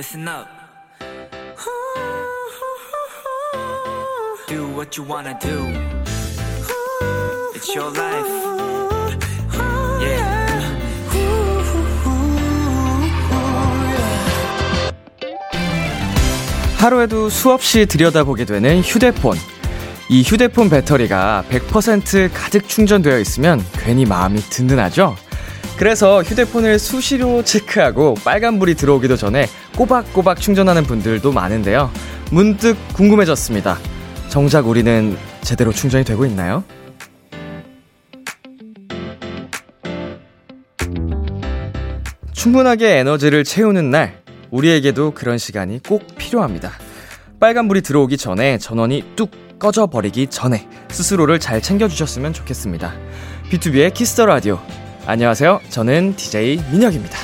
Listen up. Do what you wanna do. It's your life. Yeah. 하루에도 수없이 들여다보게 되는 휴대폰. 이 휴대폰 배터리가 100% 가득 충전되어 있으면 괜히 마음이 든든하죠? 그래서 휴대폰을 수시로 체크하고 빨간불이 들어오기도 전에 꼬박꼬박 충전하는 분들도 많은데요. 문득 궁금해졌습니다. 정작 우리는 제대로 충전이 되고 있나요? 충분하게 에너지를 채우는 날, 우리에게도 그런 시간이 꼭 필요합니다. 빨간불이 들어오기 전에, 전원이 뚝 꺼져버리기 전에 스스로를 잘 챙겨주셨으면 좋겠습니다. B2B의 키스 더 라디오. 안녕하세요. 저는 DJ 민혁입니다.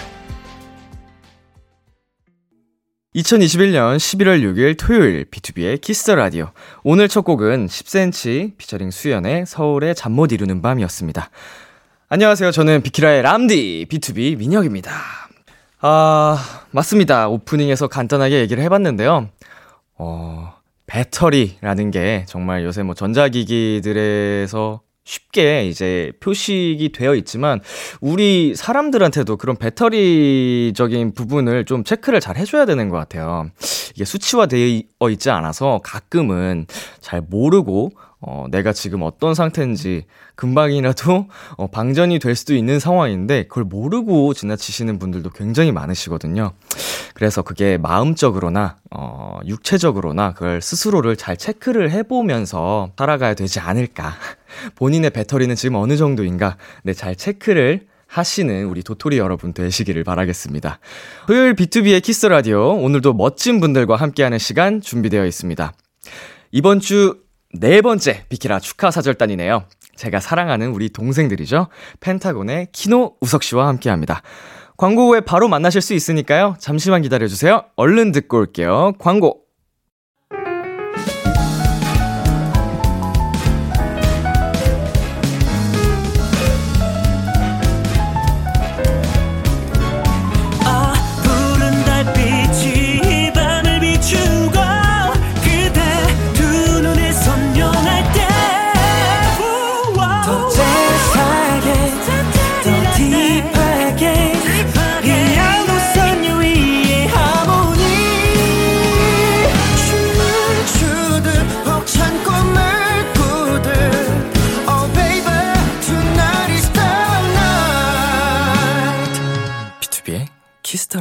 2021년 11월 6일 토요일 B2B의 키스 더 라디오. 오늘 첫 곡은 10cm 피처링 수연의 서울의 잠 못 이루는 밤이었습니다. 안녕하세요. 저는 비키라의 람디 B2B 민혁입니다. 아, 맞습니다. 오프닝에서 간단하게 얘기를 해봤는데요. 배터리라는 게 정말 요새 뭐 전자기기들에서 쉽게 이제 표식이 되어 있지만 우리 사람들한테도 그런 배터리적인 부분을 좀 체크를 잘 해줘야 되는 것 같아요. 이게 수치화되어 있지 않아서 가끔은 잘 모르고 내가 지금 어떤 상태인지 금방이라도 방전이 될 수도 있는 상황인데 그걸 모르고 지나치시는 분들도 굉장히 많으시거든요. 그래서 그게 마음적으로나 육체적으로나 그걸 스스로를 잘 체크를 해보면서 살아가야 되지 않을까. 본인의 배터리는 지금 어느 정도인가 잘 체크를 하시는 우리 도토리 여러분 되시기를 바라겠습니다. 토요일 B2B의 키스 라디오, 오늘도 멋진 분들과 함께하는 시간 준비되어 있습니다. 이번 주 네 번째 비키라 축하 사절단이네요. 제가 사랑하는 우리 동생들이죠. 펜타곤의 키노, 우석 씨와 함께합니다. 광고 후에 바로 만나실 수 있으니까요. 잠시만 기다려주세요. 얼른 듣고 올게요. 광고.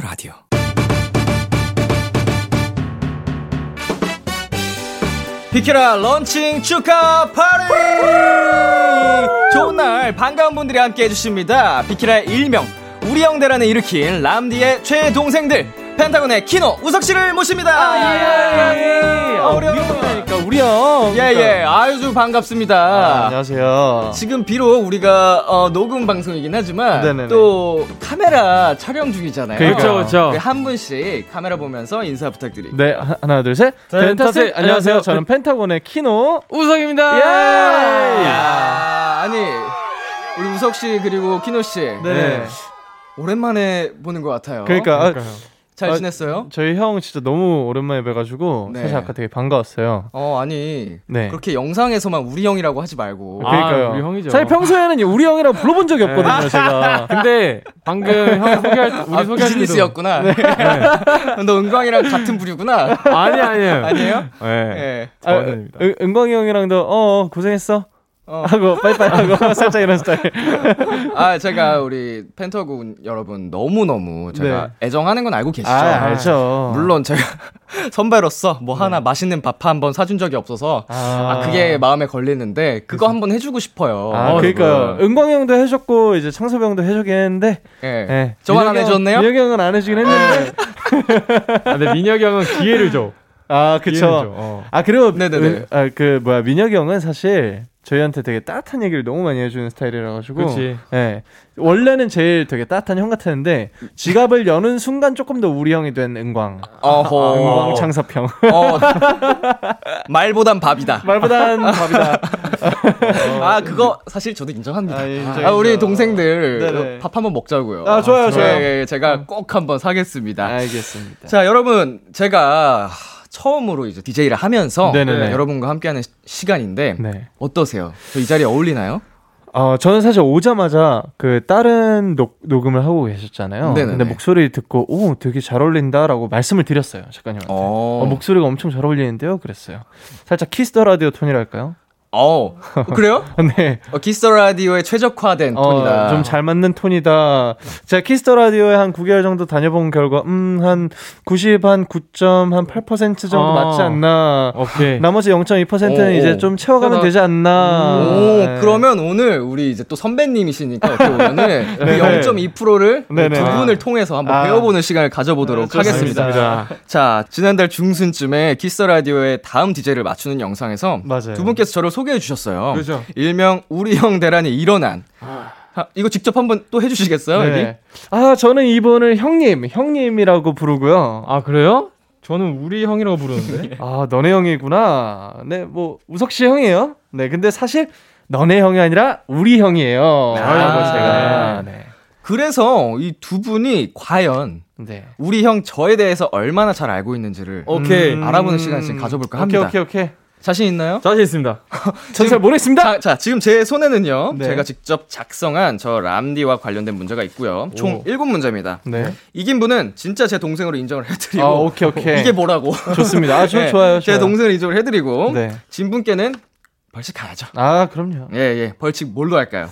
라디오. 비키라 런칭 축하 파티! 좋은 날 반가운 분들이 함께 해주십니다. 비키라의 일명 우리 형대란을 일으킨 람디의 최동생들 펜타곤의 키노, 우석씨를 모십니다. 우리 형이니까 우리 형. 예예, 아주 반갑습니다. 안녕하세요. 지금 비록 우리가 녹음 방송이긴 하지만 네네네. 또 카메라 촬영 중이잖아요. 그렇죠. 한 분씩 카메라 보면서 인사 부탁드립니다. 네, 하나 둘 셋. 펜타스 안녕하세요. 저는 펜타곤의 키노 우석입니다. 예. 아니 우리 우석 씨 그리고 키노 씨. 네. 오랜만에 보는 것 같아요. 그러니까요. 잘 지냈어요? 저희 형 진짜 너무 오랜만에 뵈가지고 네. 사실 아까 되게 반가웠어요. 아니 네. 그렇게 영상에서만 우리 형이라고 하지 말고. 그러니까요. 우리 형이죠. 사실 평소에는 우리 형이라고 불러본 적이 없거든요. 제가. 근데 방금 형 소개할 우리 소개할 비즈니스였구나. 네. 네. 너 은광이랑 같은 부류구나. 아니에요? 네. 아닙니다. 은광이 형이랑도 고생했어. 하고 빠이빠이 하고 살짝 이런 스타일. 제가 우리 펜타곤 여러분 너무너무 제가 네. 애정하는 건 알고 계시죠? 알죠. 물론 제가 선배로서 뭐 하나 맛있는 밥 한번 사준 적이 없어서 그게 마음에 걸리는데 그거 한번 해주고 싶어요. 그러니까요. 은광이 형도 해줬고 이제 창섭이 형도 해주긴 했는데 네. 저만 안 해줬네요? 민혁이 형은 안 해주긴 했는데 근데 민혁이 형은 기회를 줘. 그쵸. 그리고 민혁이 형은 사실 저희한테 되게 따뜻한 얘기를 너무 많이 해주는 스타일이라가지고. 그치. 네. 원래는 제일 되게 따뜻한 형 같았는데, 지갑을 여는 순간 조금 더 우리 형이 된 은광. 어허. 은광 창섭형. 말보단 밥이다. 말보단 밥이다. 아, 그거 사실 저도 인정합니다. 아, 우리 동생들 네네. 밥 한번 먹자고요. 아, 좋아요, 좋아요. 네, 제가 꼭 한번 사겠습니다. 알겠습니다. 자, 여러분, 제가 처음으로 이제 DJ를 하면서 네네네. 여러분과 함께하는 시간인데 네. 어떠세요? 저 이 자리에 어울리나요? 저는 사실 오자마자 그 다른 녹음을 하고 계셨잖아요. 네네네. 근데 목소리 듣고 오 되게 잘 어울린다라고 말씀을 드렸어요 작가님한테. 목소리가 엄청 잘 어울리는데요, 그랬어요. 살짝 키스 더 라디오 톤이랄까요? 그래요? 네. 키스 더 라디오에 최적화된 톤이다. 좀 잘 맞는 톤이다. 제가 키스 더 라디오에 한 9개월 정도 다녀본 결과, 한 90, 한 9점, 한 8% 정도 맞지 않나. 오케이. 나머지 0.2%는 이제 좀 채워가면 되지 않나. 네. 그러면 오늘 우리 이제 또 선배님이시니까 어떻게 보면은 그 0.2%를 두 분을 통해서 한번 배워보는 시간을 가져보도록 하겠습니다. 좋습니다. 자, 지난달 중순쯤에 키스 더 라디오의 다음 DJ를 맞추는 영상에서 맞아요. 두 분께서 저를 소개해 주셨어요. 그렇죠. 일명 우리 형 대란이 일어난. 이거 직접 한번 또 해주시겠어요? 네. 여기? 아, 저는 이분을 형님이라고 부르고요. 아, 그래요? 저는 우리 형이라고 부르는데. 아, 너네 형이구나. 네, 뭐 우석 씨 형이에요. 네, 근데 사실 너네 형이 아니라 우리 형이에요. 제가. 네. 그래서 이 두 분이 과연 우리 형 저에 대해서 얼마나 잘 알고 있는지를 알아보는 시간을 지금 가져볼까 합니다. 오케이. 자신 있나요? 자신 있습니다. 전 잘 모르겠습니다. 자, 지금 제 손에는요. 네. 제가 직접 작성한 저 람디와 관련된 문제가 있고요. 총 7문제입니다. 네. 이긴 분은 진짜 제 동생으로 인정을 해드리고. 오케이. 이게 뭐라고. 좋습니다. 아, 좋아요. 제 동생을 인정을 해드리고. 네. 진 분께는 벌칙 가야죠. 아, 그럼요. 예. 벌칙 뭘로 할까요?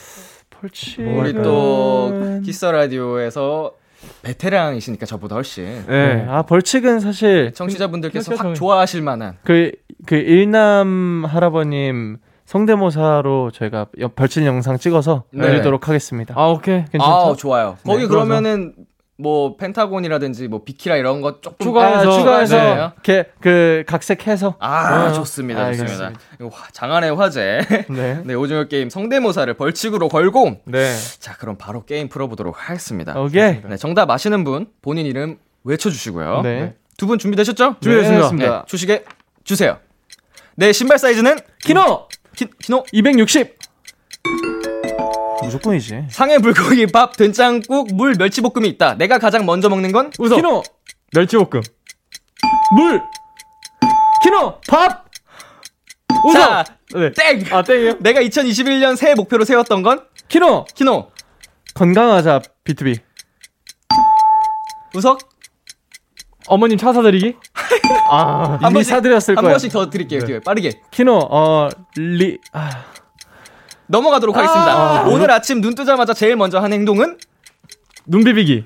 벌칙은... 우리 또 키스 라디오에서 베테랑이시니까 저보다 훨씬. 네. 아, 벌칙은 사실 청취자분들께서 확 좋아하실 만한 그 일남 할아버님 성대모사로 저희가 벌칙 영상 찍어서 올리도록 하겠습니다. 아, 오케이. 괜찮죠? 아, 좋아요. 거기 그러면은 뭐 펜타곤이라든지 뭐 비키라 이런 거 조금 추가해서 그 각색해서. 좋습니다. 좋습니다. 장안의 화제. 네, 오징어 게임 성대모사를 벌칙으로 걸고. 네. 자, 그럼 바로 게임 풀어보도록 하겠습니다. 오케이. 네, 정답 아시는 분 본인 이름 외쳐주시고요. 네. 두 분 준비되셨죠? 준비됐습니다. 네, 주시게 주세요. 네, 신발 사이즈는 키노 260. 무조건이지. 상해 물고기 밥 된장국 물 멸치볶음이 있다. 내가 가장 먼저 먹는 건 우석. 키노 멸치볶음 물. 키노 밥. 우석. 자, 땡. 아, 땡이요? 내가 2021년 새해 목표로 세웠던 건 키노 건강하자 비투비. 우석 어머님 차 사드리기. 한 번씩 사드렸을 거예요. 한 번씩 더 드릴게요. 네. 빠르게. 키노 넘어가도록 하겠습니다. 오늘 아침 눈 뜨자마자 제일 먼저 한 행동은 눈 비비기.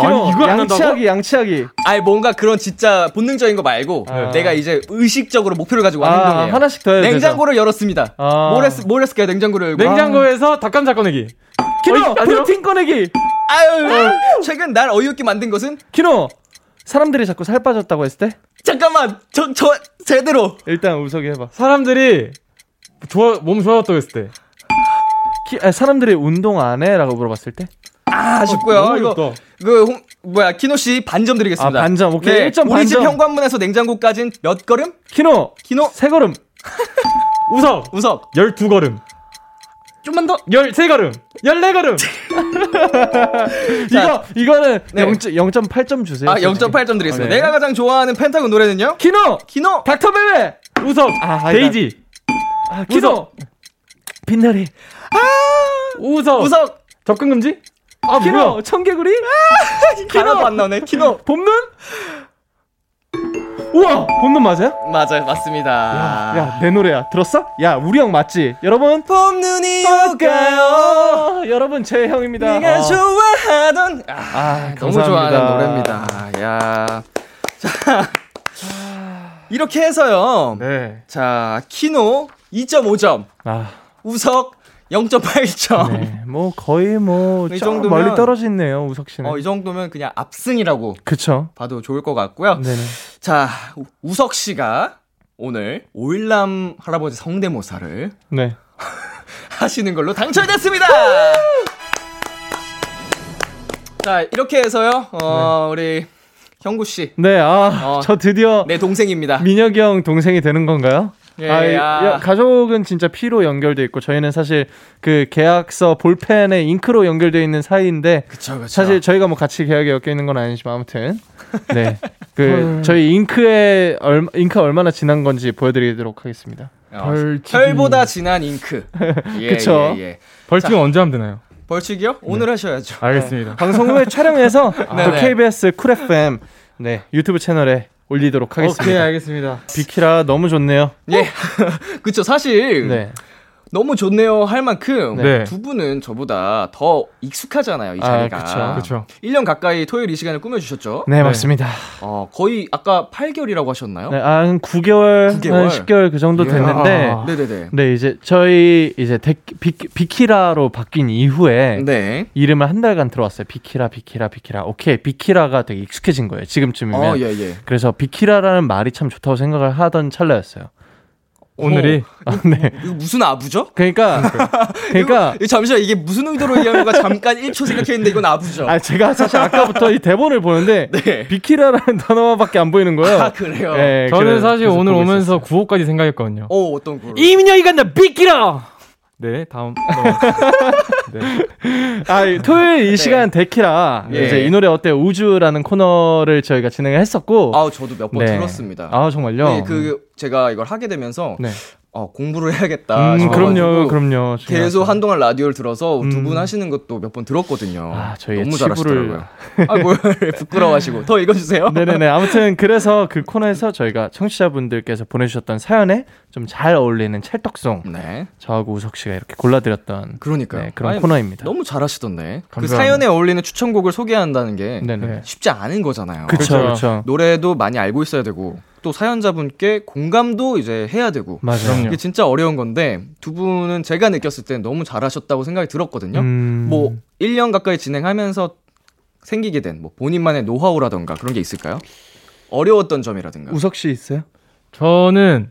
키노 양치하기. 아니, 뭔가 그런 진짜 본능적인 거 말고 내가 이제 의식적으로 목표를 가지고 한 행동이에요. 하나씩 더 해야 돼요. 냉장고를 열었습니다. 뭘 했을까요? 냉장고를 열고. 냉장고에서 닭감자 꺼내기. 키노 프로틴 꺼내기. 아유. 최근 날 어이없게 만든 것은 키노 사람들이 자꾸 살 빠졌다고 했을 때? 잠깐만! 저 제대로! 일단 우석이 해봐. 사람들이 몸 좋아졌다고 했을 때. 사람들이 운동 안 해? 라고 물어봤을 때? 아쉽고요. 이거 키노씨 반점 드리겠습니다. 반점, 오케이. 네, 1점 반점. 우리 집 현관문에서 냉장고까지는 몇 걸음? 키노! 3걸음! 우석! 12걸음! 좀만 더. 13걸음. 14걸음. 이거는 0.8점 주세요. 0.8점 드리겠습니다. 내가 가장 좋아하는 펜타곤 노래는요? 키노. 닥터베베. 우석. 데이지. 키노. 빛나리. 우석. 접근금지? 키노. 청개구리? 하나도 안 나오네. 키노. 봄눈? 우와! 봄눈 맞아요? 맞아요, 맞습니다. 야, 내 노래야. 들었어? 야, 우리 형 맞지? 여러분, 봄눈이 올까요? 여러분, 제 형입니다. 네가 좋아하던. 너무 감사합니다. 좋아하는 노래입니다. 야. 자, 이렇게 해서요. 네. 자, 키노 2.5점. 우석 0.8점. 네, 뭐 거의 이 정도면 멀리 떨어지네요, 우석 씨는. 이 정도면 그냥 압승이라고. 그쵸. 봐도 좋을 것 같고요. 네네. 자, 우석 씨가 오늘 오일남 할아버지 성대모사를 하시는 걸로 당첨됐습니다. 자, 이렇게 해서요. 네. 우리 형구 씨. 네, 저 드디어 내 동생입니다. 민혁이 형 동생이 되는 건가요? 예, 가족은 진짜 피로 연결돼 있고 저희는 사실 그 계약서 볼펜에 잉크로 연결돼 있는 사이인데 그쵸. 사실 저희가 뭐 같이 계약에 엮여 있는 건 아니지만 아무튼 네, 그 저희 잉크 얼마나 진한 건지 보여드리도록 하겠습니다. 털보다 진한 잉크. 예, 그렇죠. 예. 벌칙은 언제 하면 되나요? 벌칙이요? 네. 오늘 하셔야죠. 알겠습니다. 네. 방송 후에 촬영해서 또 KBS 쿨 FM 네 유튜브 채널에 올리도록 하겠습니다. 오케이, 알겠습니다. 비키라 너무 좋네요. 예, 그렇죠. 사실 너무 좋네요 할 만큼 두 분은 저보다 더 익숙하잖아요, 이 자리가. 그렇죠. 1년 가까이 토요일 이 시간을 꾸며주셨죠? 네, 맞습니다. 거의 아까 8개월이라고 하셨나요? 네, 한 9개월, 한 10개월 그 정도 됐는데, 네네네. 네, 이제 저희 이제 비키라로 바뀐 이후에 이름을 한 달간 들어왔어요. 비키라. 오케이, 비키라가 되게 익숙해진 거예요. 지금쯤이면. 그래서 비키라라는 말이 참 좋다고 생각을 하던 찰나였어요. 오늘이 이거 무슨 아부죠? 그러니까 이거 잠시만, 이게 무슨 의도로 얘기하는가 잠깐 1초 생각했는데 이건 아부죠. 아, 제가 사실 아까부터 이 대본을 보는데 비키라라는 단어밖에 안 보이는 거예요. 아, 그래요. 네, 저는 사실 오늘 오면서 있었어요. 구호까지 생각했거든요. 어떤 구호? 이민혁이가 나 비키라. 네, 다음. 토요일 이 시간 데키라. 이제 이 노래 어때 우주라는 코너를 저희가 진행을 했었고. 아, 저도 몇 번 들었습니다. 아, 정말요? 네, 제가 이걸 하게 되면서 공부를 해야겠다. 그럼요. 계속 한동안 라디오를 들어서 두 분 하시는 것도 몇 번 들었거든요. 아, 저희 너무 잘하시더라고요. 아, 뭘 부끄러워하시고 더 읽어주세요. 네네네. 아무튼 그래서 그 코너에서 저희가 청취자분들께서 보내주셨던 사연에 좀 잘 어울리는 찰떡송 저하고 우석 씨가 이렇게 골라드렸던 그런 코너입니다. 너무 잘하시던데. 감사합니다. 그 사연에 어울리는 추천곡을 소개한다는 게 쉽지 않은 거잖아요. 그렇죠. 노래도 많이 알고 있어야 되고. 또 사연자분께 공감도 이제 해야 되고. 맞아요. 이게 진짜 어려운 건데 두 분은 제가 느꼈을 때 너무 잘하셨다고 생각이 들었거든요. 뭐 1년 가까이 진행하면서 생기게 된 뭐 본인만의 노하우라던가 그런 게 있을까요? 어려웠던 점이라든가. 우석 씨 있어요? 저는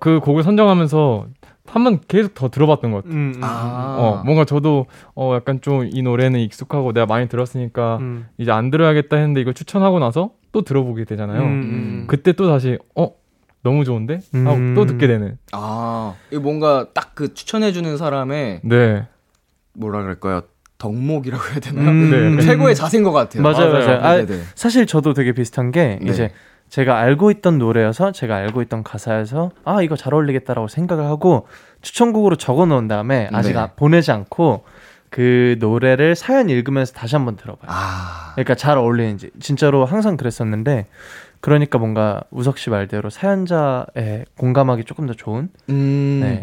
그 곡을 선정하면서 한 번 계속 더 들어봤던 것 같아요. 뭔가 저도 약간 좀 이 노래는 익숙하고 내가 많이 들었으니까 이제 안 들어야겠다 했는데 이거 추천하고 나서 또 들어보게 되잖아요. 그때 또 다시 너무 좋은데 하고 또 듣게 되는. 아, 이거 뭔가 딱 그 추천해주는 사람의 뭐라 그럴까요? 덕목이라고 해야 되나요? 최고의 자세인 것 같아요. 맞아요. 사실 저도 되게 비슷한 게 이제 제가 알고 있던 노래여서 제가 알고 있던 가사여서 이거 잘 어울리겠다라고 생각을 하고 추천곡으로 적어놓은 다음에 아직 보내지 않고. 그 노래를 사연 읽으면서 다시 한번 들어봐요. 그러니까 잘 어울리는지 진짜로 항상 그랬었는데 그러니까 뭔가 우석 씨 말대로 사연자에 공감하기 조금 더 좋은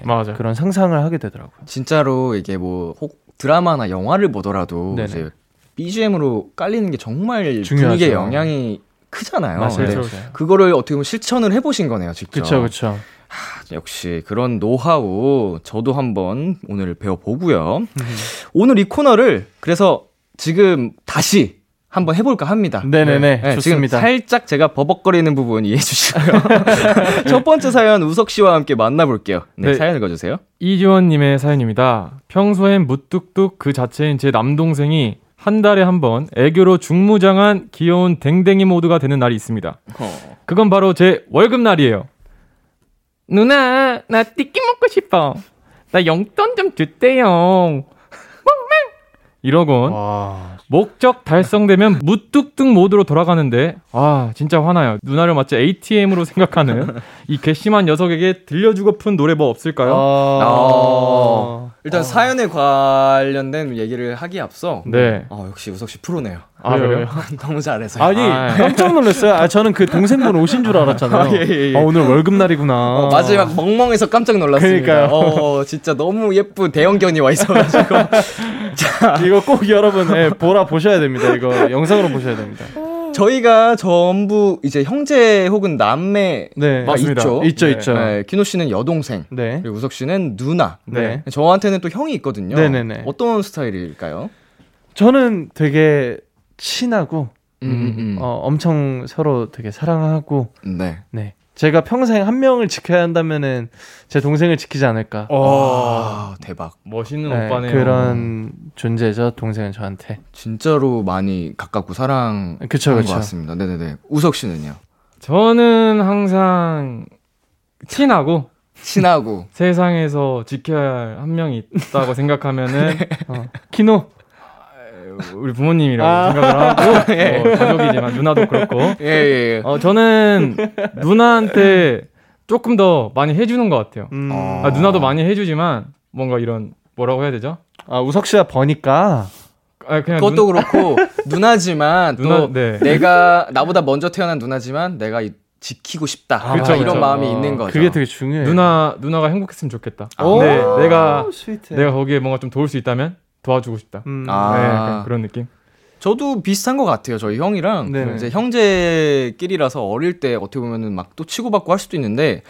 맞아. 그런 상상을 하게 되더라고요. 진짜로 이게 뭐 혹 드라마나 영화를 보더라도 이제 BGM으로 깔리는 게 정말 분위기에 영향이 크잖아요. 맞아요. 그거를 어떻게 보면 실천을 해보신 거네요, 직접. 그렇죠. 역시 그런 노하우 저도 한번 오늘 배워보고요. 오늘 이 코너를 그래서 지금 다시 한번 해볼까 합니다. 네네네. 네, 좋습니다. 지금 살짝 제가 버벅거리는 부분 이해해 주시고요. 첫 번째 사연 우석 씨와 함께 만나볼게요. 네. 사연 읽어주세요. 이지원님의 사연입니다. 평소엔 무뚝뚝 그 자체인 제 남동생이 한 달에 한 번 애교로 중무장한 귀여운 댕댕이 모드가 되는 날이 있습니다. 그건 바로 제 월급날이에요. 누나, 나 띠끼 먹고 싶어. 나 용돈 좀 주세요. 이러곤 목적 달성되면 무뚝뚝 모드로 돌아가는데 진짜 화나요. 누나를 마치 ATM으로 생각하는 이 괘씸한 녀석에게 들려주고픈 노래 뭐 없을까요? 일단 사연에 관련된 얘기를 하기에 앞서 역시 우석 씨 프로네요. 그래요? 너무 잘해서. 아니, 깜짝 놀랐어요. 저는 그 동생분 오신 줄 알았잖아요. 오늘 월급날이구나. 마지막 멍멍해서 깜짝 놀랐습니다. 그러니까요. 진짜 너무 예쁜 대형견이 와 있어가지고. 자, 이거 꼭 여러분 보셔야 됩니다. 이거 영상으로 보셔야 됩니다. 저희가 전부 이제 형제 혹은 남매가 있죠. 네, 키노 씨는 여동생, 그리고 우석 씨는 누나. 저한테는 또 형이 있거든요. 어떤 스타일일까요? 저는 되게 친하고 엄청 서로 되게 사랑하고 제가 평생 한 명을 지켜야 한다면은 제 동생을 지키지 않을까. 와, 대박. 멋있는 네, 오빠네요. 그런 존재죠, 동생은 저한테. 진짜로 많이 가깝고 사랑한 것 같습니다. 네네네. 우석 씨는요? 저는 항상 친하고 세상에서 지켜야 할 한 명이 있다고 생각하면은 키노. 우리 부모님이라고 생각을 하고 예. 가족이지만 누나도 그렇고 예. 저는 누나한테 조금 더 많이 해주는 것 같아요. 누나도 많이 해주지만 뭔가 이런 뭐라고 해야 되죠? 우석 씨가 버니까 그냥 그것도 그렇고 누나지만 누나, 또 네. 내가 나보다 먼저 태어난 누나지만 내가 지키고 싶다. 그렇죠, 이런 마음이 있는 거죠. 그게 되게 중요해요. 누나가 행복했으면 좋겠다. 네, 내가 거기에 뭔가 좀 도울 수 있다면 도와주고 싶다. 네, 그런 느낌. 저도 비슷한 것 같아요. 저희 형이랑 이제 형제끼리라서 어릴 때 어떻게 보면은 막 또 치고받고 할 수도 있는데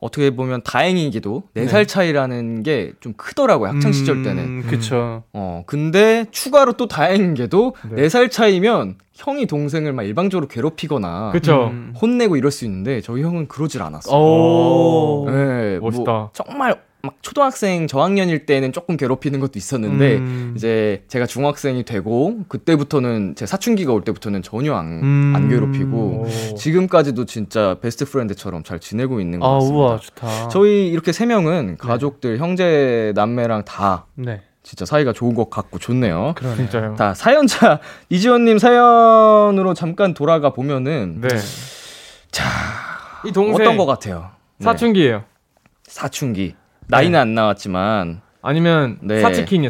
어떻게 보면 다행이기도 4살 차이라는 게 좀 크더라고요. 학창 시절 때는. 그렇죠. 근데 추가로 또 다행이게도 4살 차이면 형이 동생을 막 일방적으로 괴롭히거나 혼내고 이럴 수 있는데 저희 형은 그러질 않았어요. 네, 멋있다. 뭐 정말 막 초등학생 저학년일 때는 조금 괴롭히는 것도 있었는데 이제 제가 중학생이 되고 그때부터는 제 사춘기가 올 때부터는 전혀 안 괴롭히고 지금까지도 진짜 베스트 프렌드처럼 잘 지내고 있는 것 같습니다. 우와, 좋다. 저희 이렇게 3명은 가족들 형제 남매랑 다 진짜 사이가 좋은 것 같고 좋네요. 그러네요. 다 사연자 이지원님 사연으로 잠깐 돌아가 보면은 자, 이 동생 어떤 것 같아요? 사춘기예요. 사춘기. 나이는 안 나왔지만 아니면 사치킨이에요.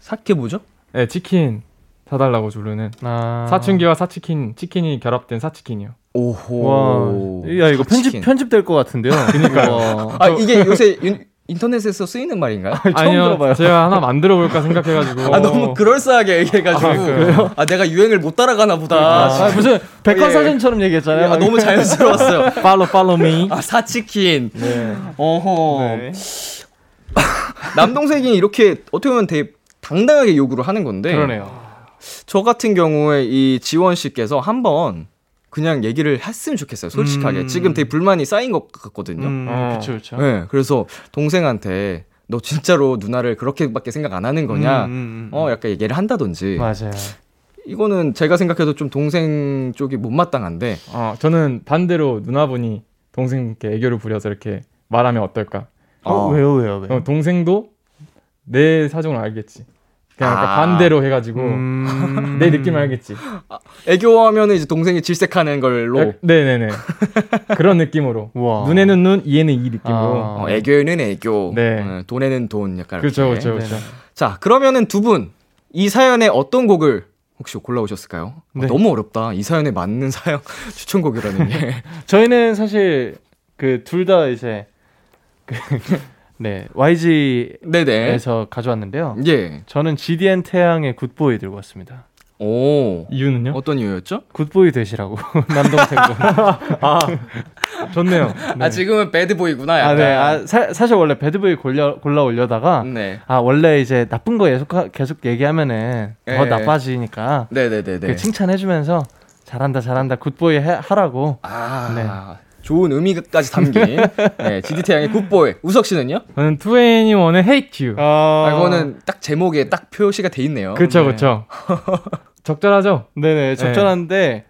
사케 뭐죠? 네, 치킨 사달라고 부르는 사춘기와 사치킨, 치킨이 결합된 사치킨이요. 오호. 와. 야, 이거 편집될 것 같은데요. 그러니까요. 이게 요새 인터넷에서 쓰이는 말인가요? 처음 들어봐요. 제가 하나 만들어볼까 생각해가지고 너무 그럴싸하게 얘기해가지고 내가 유행을 못 따라가나 보다. 무슨 백화사전처럼 얘기했잖아요. 너무 자연스러웠어요. 팔로우 미. 사치킨. 네. 어허. 네. 남동생이 이렇게 어떻게 보면 되게 당당하게 요구를 하는 건데 그러네요. 저 같은 경우에 이 지원 씨께서 한번 그냥 얘기를 했으면 좋겠어요. 솔직하게. 지금 되게 불만이 쌓인 것 같거든요. 그렇죠. 네, 그래서 동생한테 너 진짜로 누나를 그렇게밖에 생각 안 하는 거냐? 약간 얘기를 한다든지. 맞아요. 이거는 제가 생각해도 좀 동생 쪽이 못마땅한데. 저는 반대로 누나분이 동생께 애교를 부려서 이렇게 말하면 어떨까? 왜요? 동생도 내 사정을 알겠지. 그러니까 반대로 해가지고 내 느낌 알겠지. 애교하면은 이제 동생이 질색하는 걸로. 네네네. 그런 느낌으로. 우와. 눈에는 눈, 이에는 이 느낌으로. 애교에는 애교. 네. 돈에는 돈. 약간. 그렇죠. 자, 그러면은 두 분 이 사연에 어떤 곡을 혹시 골라오셨을까요? 네. 너무 어렵다. 이 사연에 맞는 사연 추천곡이라는 게. 저희는 사실 그 둘 다 이제. YG에서 가져왔는데요. 예. 저는 GDN 태양의 굿보이 들고 왔습니다. 오. 이유는요? 어떤 이유였죠? 굿보이 되시라고. 남동생도. 좋네요. 네. 지금은 배드보이구나. 약간. 사실 원래 배드보이 골라 올려다가 원래 이제 나쁜 거 계속 얘기하면은 더 나빠지니까. 그 칭찬해 주면서 잘한다 굿보이 하라고. 좋은 의미까지 담긴 GD 태양의 굿보이. 우석 씨는요? 저는 2NE1의 Hate You. 이거는 딱 제목에 딱 표시가 돼 있네요. 그렇죠. 적절하죠? 네네, 적절한데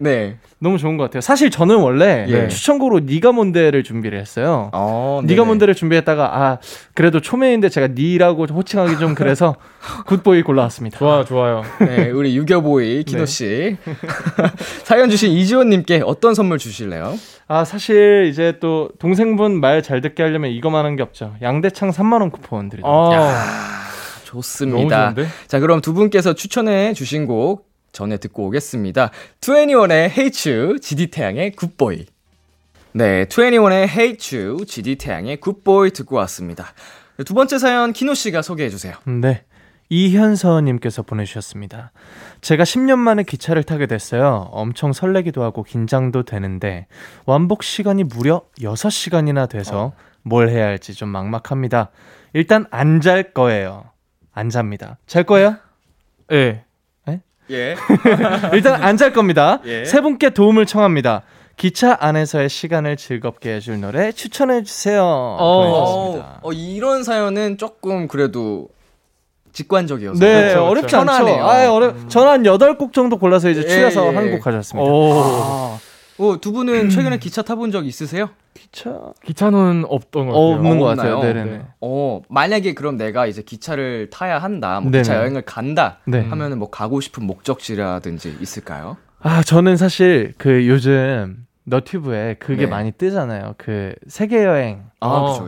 너무 좋은 것 같아요. 사실 저는 원래 추천곡으로 니가 뭔데를 준비를 했어요. 니가 뭔데를 준비했다가 그래도 초면인데 제가 니라고 호칭하기 좀 그래서 굿보이 골라왔습니다. 좋아요. 네, 우리 유교보이 키노 씨. 사연 주신 이지원님께 어떤 선물 주실래요? 사실 이제 또 동생분 말 잘 듣게 하려면 이거만 한 게 없죠. 양대창 3만원 쿠폰 드리도록. 좋습니다. 자, 그럼 두 분께서 추천해 주신 곡 전에 듣고 오겠습니다. 2NE1의 Hate You, GD 태양의 굿보이. 네, 2NE1의 Hate You, GD 태양의 굿보이 듣고 왔습니다. 두 번째 사연 키노 씨가 소개해 주세요. 네, 이현서님께서 보내주셨습니다. 제가 10년 만에 기차를 타게 됐어요. 엄청 설레기도 하고 긴장도 되는데 왕복 시간이 무려 6시간이나 돼서 뭘 해야 할지 좀 막막합니다. 일단 안 잘 거예요. 안 잡니다. 잘 거예요? 예. 일단 안 잘 겁니다. 세 분께 도움을 청합니다. 기차 안에서의 시간을 즐겁게 해줄 노래 추천해주세요. 이런 사연은 조금 그래도 직관적이어서. 네, 그렇죠. 어렵지 않죠. 편하네요. 저는 한 8곡 정도 골라서 이제 추려서 한 곡 가져왔습니다. 두 분은 최근에 기차 타본 적 있으세요? 기차는 없던 것 같아요. 없는 것 같아요. 네네네. 만약에 그럼 내가 이제 기차를 타야 한다, 뭐 기차 여행을 간다 하면은 뭐 가고 싶은 목적지라든지 있을까요? 저는 사실 그 요즘 너튜브에 그게 많이 뜨잖아요. 그 세계 여행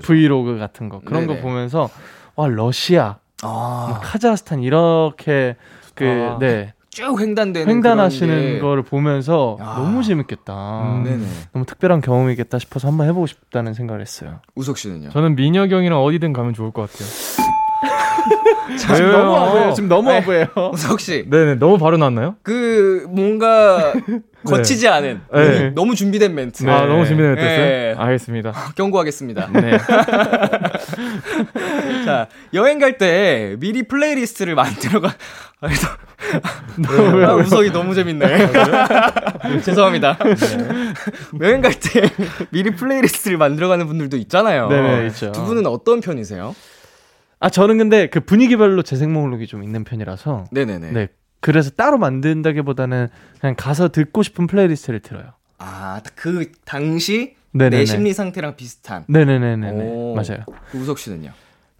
브이로그 같은 거 그런 거 보면서 러시아, 뭐 카자흐스탄 이렇게 쭉 횡단하시는 거를 보면서 너무 재밌겠다. 너무 특별한 경험이겠다 싶어서 한번 해보고 싶다는 생각을 했어요. 우석 씨는요? 저는 민혁 형이랑 어디든 가면 좋을 것 같아요. 지금 너무 어부예요. 우석 씨. 네네, 너무 바로 나왔나요? 그 뭔가 거치지 않은 너무 준비된 멘트. 너무 준비된 멘트였어요? 알겠습니다. 경고하겠습니다. 네. 자, 여행 갈 때 미리 플레이리스트를 만들어가. 우석이 너무 재밌네. 죄송합니다. 여행 갈 때 미리 플레이리스트를 만들어가는 분들도 있잖아요. 네, 있죠. 두 분은 어떤 편이세요? 저는 근데 그 분위기별로 재생 목록이 좀 있는 편이라서. 네네네. 네, 그래서 따로 만든다기보다는 그냥 가서 듣고 싶은 플레이리스트를 들어요. 그 당시 네네네. 내 심리 상태랑 비슷한. 네네네네. 맞아요. 우석 씨는요?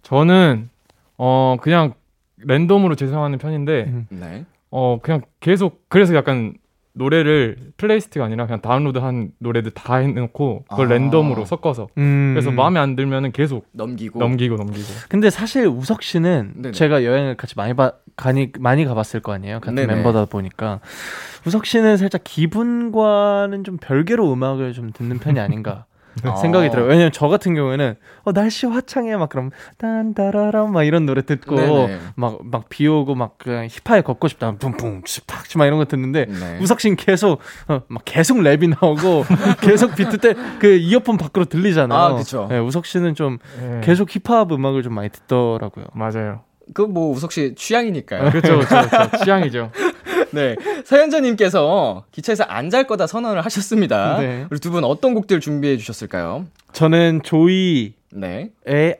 저는 그냥 랜덤으로 재생하는 편인데, 그냥 계속 그래서 약간 노래를 플레이리스트가 아니라 그냥 다운로드한 노래들 다 해놓고 그걸 랜덤으로 섞어서 그래서 마음에 안 들면은 계속 넘기고. 근데 사실 우석 씨는 제가 여행을 같이 많이 가봤을 거 아니에요. 같은 멤버다 보니까 우석 씨는 살짝 기분과는 좀 별개로 음악을 좀 듣는 편이 아닌가. 생각이 들어요. 왜냐면 저 같은 경우에는 날씨 화창해 막 그럼 딴따라라 막 이런 노래 듣고 막 비 오고 막 그냥 힙하게 걷고 싶다 붕붕 팍 막 이런 거 듣는데 우석 씨는 계속 막 계속 랩이 나오고 계속 비트 때 그 이어폰 밖으로 들리잖아요. 그렇죠. 네, 우석 씨는 좀 계속 힙합 음악을 좀 많이 듣더라고요. 맞아요. 그 뭐 우석 씨 취향이니까요. 그렇죠. 취향이죠. 네, 사연자님께서 기차에서 안 잘 거다 선언을 하셨습니다. 우리 두 분 어떤 곡들 준비해 주셨을까요? 저는 조이의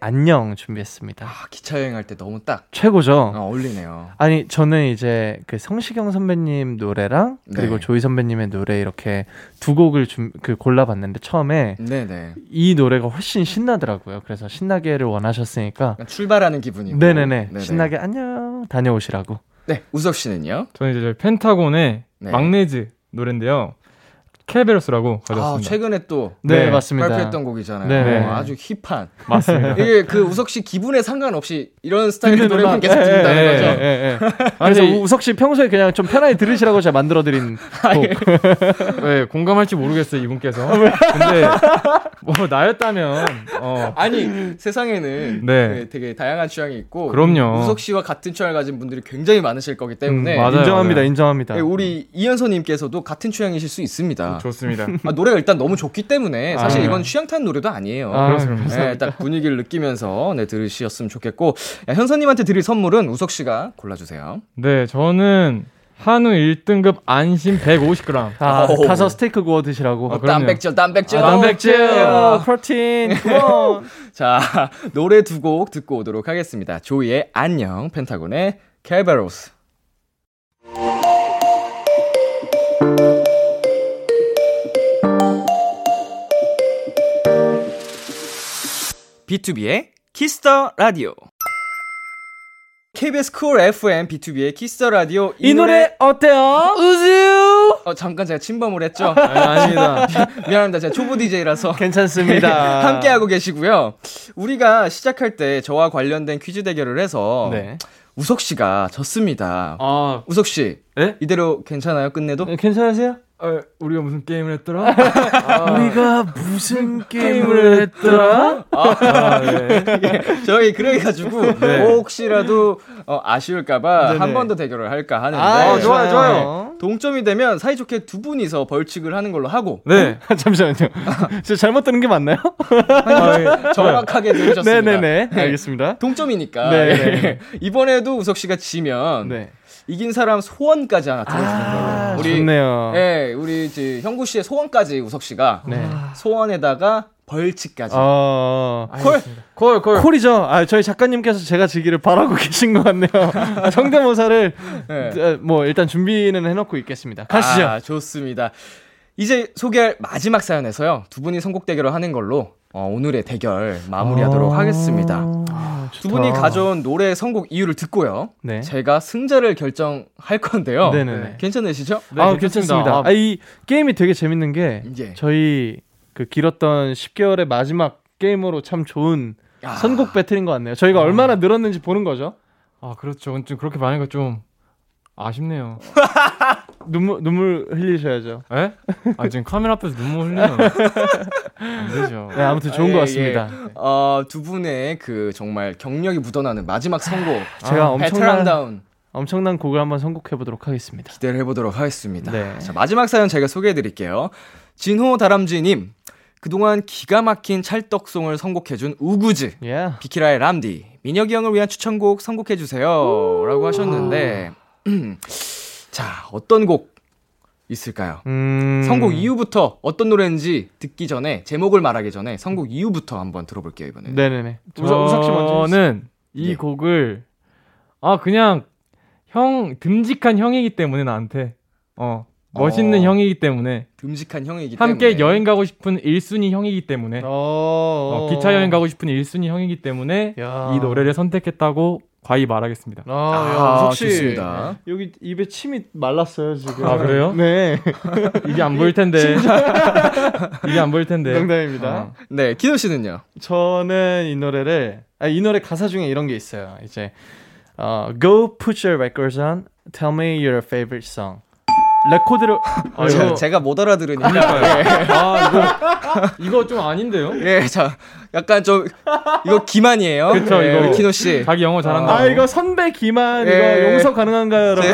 안녕 준비했습니다. 기차 여행할 때 너무 딱 최고죠. 어울리네요. 아니 저는 이제 그 성시경 선배님 노래랑 그리고 조이 선배님의 노래 이렇게 두 곡을 골라봤는데 처음에 이 노래가 훨씬 신나더라고요. 그래서 신나게를 원하셨으니까 출발하는 기분이고 신나게 안녕 다녀오시라고. 네, 우석 씨는요? 저는 이제 펜타곤의 막내즈 노래인데요. 캐베로스라고 가져왔습니다. 최근에 또 맞습니다. 발표했던 곡이잖아요. 아주 힙한. 맞습니다. 이게 그 우석 씨 기분에 상관없이 이런 스타일의 노래만 계속 듣는다는 거죠. 그래서 우석 씨 평소에 그냥 좀 편하게 들으시라고 제가 만들어 드린 곡. 공감할지 모르겠어요, 이분께서. 근데 뭐 나였다면 아니, 세상에는 되게 다양한 취향이 있고 그럼요. 우석 씨와 같은 취향을 가진 분들이 굉장히 많으실 거기 때문에 인정합니다. 우리 이현서 님께서도 같은 취향이실 수 있습니다. 좋습니다. 노래가 일단 너무 좋기 때문에 사실 이건 취향 타는 노래도 아니에요. 딱 분위기를 느끼면서 들으셨으면 좋겠고 현서님한테 드릴 선물은 우석 씨가 골라주세요. 네, 저는 한우 1등급 안심 150g 가서 스테이크 구워 드시라고. 단백질 프로틴. 자, 노래 두 곡 듣고 오도록 하겠습니다. 조이의 안녕, 펜타곤의 캐베로스. B2B의 키스 더 라디오. KBS 쿨 FM B2B의 키스 더 라디오. 이 노래 어때요? 우즈유. 잠깐 제가 침범을 했죠? 아닙니다. 미안합니다. 제가 초보 DJ라서. 괜찮습니다. 함께하고 계시고요. 우리가 시작할 때 저와 관련된 퀴즈 대결을 해서 우석 씨가 졌습니다. 우석 씨, 이대로 괜찮아요? 끝내도? 괜찮으세요? 우리가 무슨 게임을 했더라? 저희 그래가지고 혹시라도 아쉬울까봐 한 번 더 대결을 할까 하는데. 좋아요. 동점이 되면 사이좋게 두 분이서 벌칙을 하는 걸로 하고. 네. 잠시만요. 진짜 잘못 들은 게 맞나요? 정확하게 들으셨습니다. 네네네. 네. 알겠습니다. 동점이니까. 네. 이번에도 우석 씨가 지면 네. 이긴 사람 소원까지 하나 들어주는 걸로. 아, 우리, 좋네요. 네, 우리 이제 형구 씨의 소원까지 우석 씨가 네. 소원에다가 벌칙까지. 콜. 콜이죠. 아, 저희 작가님께서 제가 지기를 바라고 계신 것 같네요. 성대모사를 네. 뭐 일단 준비는 해놓고 있겠습니다. 가시죠. 아, 좋습니다. 이제 소개할 마지막 사연에서요. 두 분이 선곡 대결을 하는 걸로 오늘의 대결 마무리하도록 하겠습니다. 아, 두 분이 가져온 노래 선곡 이유를 듣고요. 네. 제가 승자를 결정할 건데요. 네네네. 괜찮으시죠? 네, 아, 괜찮습니다. 아, 이 게임이 되게 재밌는 게 예. 저희 그 길었던 10개월의 마지막 게임으로 참 좋은 선곡 배틀인 것 같네요. 저희가 얼마나 늘었는지 보는 거죠. 아, 그렇죠. 좀 그렇게 많은 거 좀 아쉽네요. 눈물 흘리셔야죠. 에? 아, 지금 카메라 앞에서 눈물 흘리면 안 되죠. 네, 아무튼 좋은 것 같습니다. 예. 두 분의 그 정말 경력이 묻어나는 마지막 선곡. 제가 엄청난 곡을 한번 선곡해 보도록 하겠습니다. 기대를 해보도록 하겠습니다. 네. 자, 마지막 사연 제가 소개해 드릴게요. 진호 다람쥐님, 그동안 기가 막힌 찰떡송을 선곡해준 우구즈, yeah. 비키라의 람디, 민혁이 형을 위한 추천곡 선곡해주세요 라고 하셨는데 자, 어떤 곡 있을까요? 선곡 이유부터 어떤 노래인지 듣기 전에, 제목을 말하기 전에 선곡 이유부터 한번 들어볼게요 이번에. 네네네. 우석씨 먼저. 저는 이 네. 곡을 그냥 형, 듬직한 형이기 때문에 나한테 멋있는 형이기 때문에, 듬직한 형이기 때문에, 함께 여행 가고 싶은 1순위 형이기 때문에, 기차 여행 가고 싶은 1순위 형이기 때문에 야. 이 노래를 선택했다고 과히 말하겠습니다. 좋습니다. 여기 입에 침이 말랐어요 지금. 아, 그래요? 네. 이게 안 보일 텐데. 이게 안 보일 텐데. 농담입니다. 네, 키노 씨는요? 저는 이 노래 가사 중에 이런 게 있어요. 이제 Go put your records on, tell me your favorite song. 레코드를 제가 못 알아들으니까. 네. 이거 좀 아닌데요? 예, 자, 약간 좀 이거 기만이에요. 그렇죠. 네, 이거 키노 씨 자기 영어 잘한다. 이거 선배 기만. 네. 이거 용서 가능한가요, 여러분?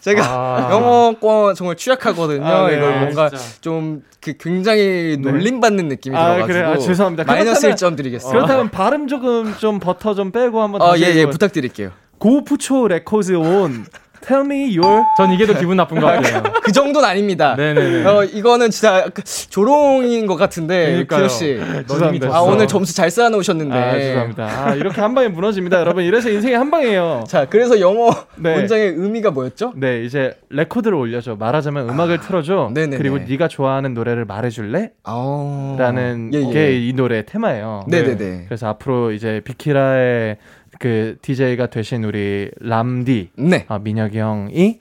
제가 영어권 정말 취약하거든요. 네, 이걸 뭔가 좀 굉장히 놀림받는 느낌이 들어가지고. 그래요? 죄송합니다. 마이너스 1점 드리겠습니다. 그렇다면 발음 조금 버터 좀 빼고 한번. 예, 부탁드릴게요. 고프초 레코드 온. Tell me your. 전 이게 더 기분 나쁜 것 같아요. 그 정도는 아닙니다. 네네네. 이거는 진짜 조롱인 것 같은데, 규현 씨. 죄송합니다. 오늘 점수 잘 쌓아놓으셨는데. 죄송합니다. 이렇게 한 방에 무너집니다, 여러분. 이래서 인생이 한 방이에요. 자, 그래서 영어 문장의 의미가 뭐였죠? 네, 이제 레코드를 올려줘. 말하자면 음악을 틀어줘. 네네. 그리고 네가 좋아하는 노래를 말해줄래? 라는 게 이 노래의 테마예요. 네네네. 그래서 앞으로 이제 비키라의 그 DJ가 되신 우리 람디, 네. 민혁이 형이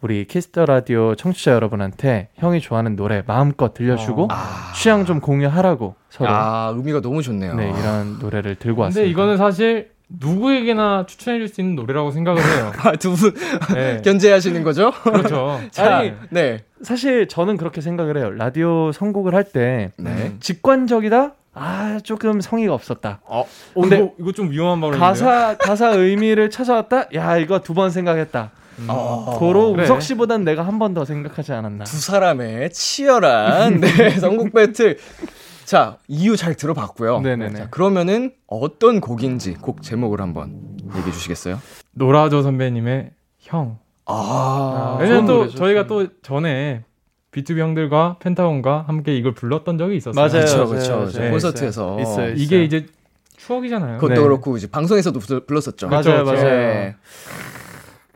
우리 키스 더 라디오 청취자 여러분한테 형이 좋아하는 노래 마음껏 들려주고 취향 좀 공유하라고 서로. 의미가 너무 좋네요. 네, 이런 노래를 들고 왔습니다. 근데 이거는 사실 누구에게나 추천해줄 수 있는 노래라고 생각을 해요. 두 분 네. 견제하시는 거죠? 그렇죠. 네. 사실 저는 그렇게 생각을 해요. 라디오 선곡을 할 때 네. 직관적이다? 조금 성의가 없었다. 근데 이거 좀 위험한 발언인데요. 가사 의미를 찾아왔다. 야, 이거 두 번 생각했다. 고로 그래. 우석 씨보단 내가 한 번 더 생각하지 않았나. 두 사람의 치열한 선곡 배틀. 자, 이유 잘 들어봤고요. 네네네. 자, 그러면은 어떤 곡인지 곡 제목을 한번 얘기해 주시겠어요? 노라조 선배님의 형. 왜냐면 또 노래죠, 저희가 또 전에 비투비 형들과 펜타곤과 함께 이걸 불렀던 적이 있었어요. 맞아요. 그렇죠. 네, 콘서트에서 있어요. 이게 이제 추억이잖아요. 그것도 네. 그렇고 이제 방송에서도 불렀었죠. 맞아요. 네.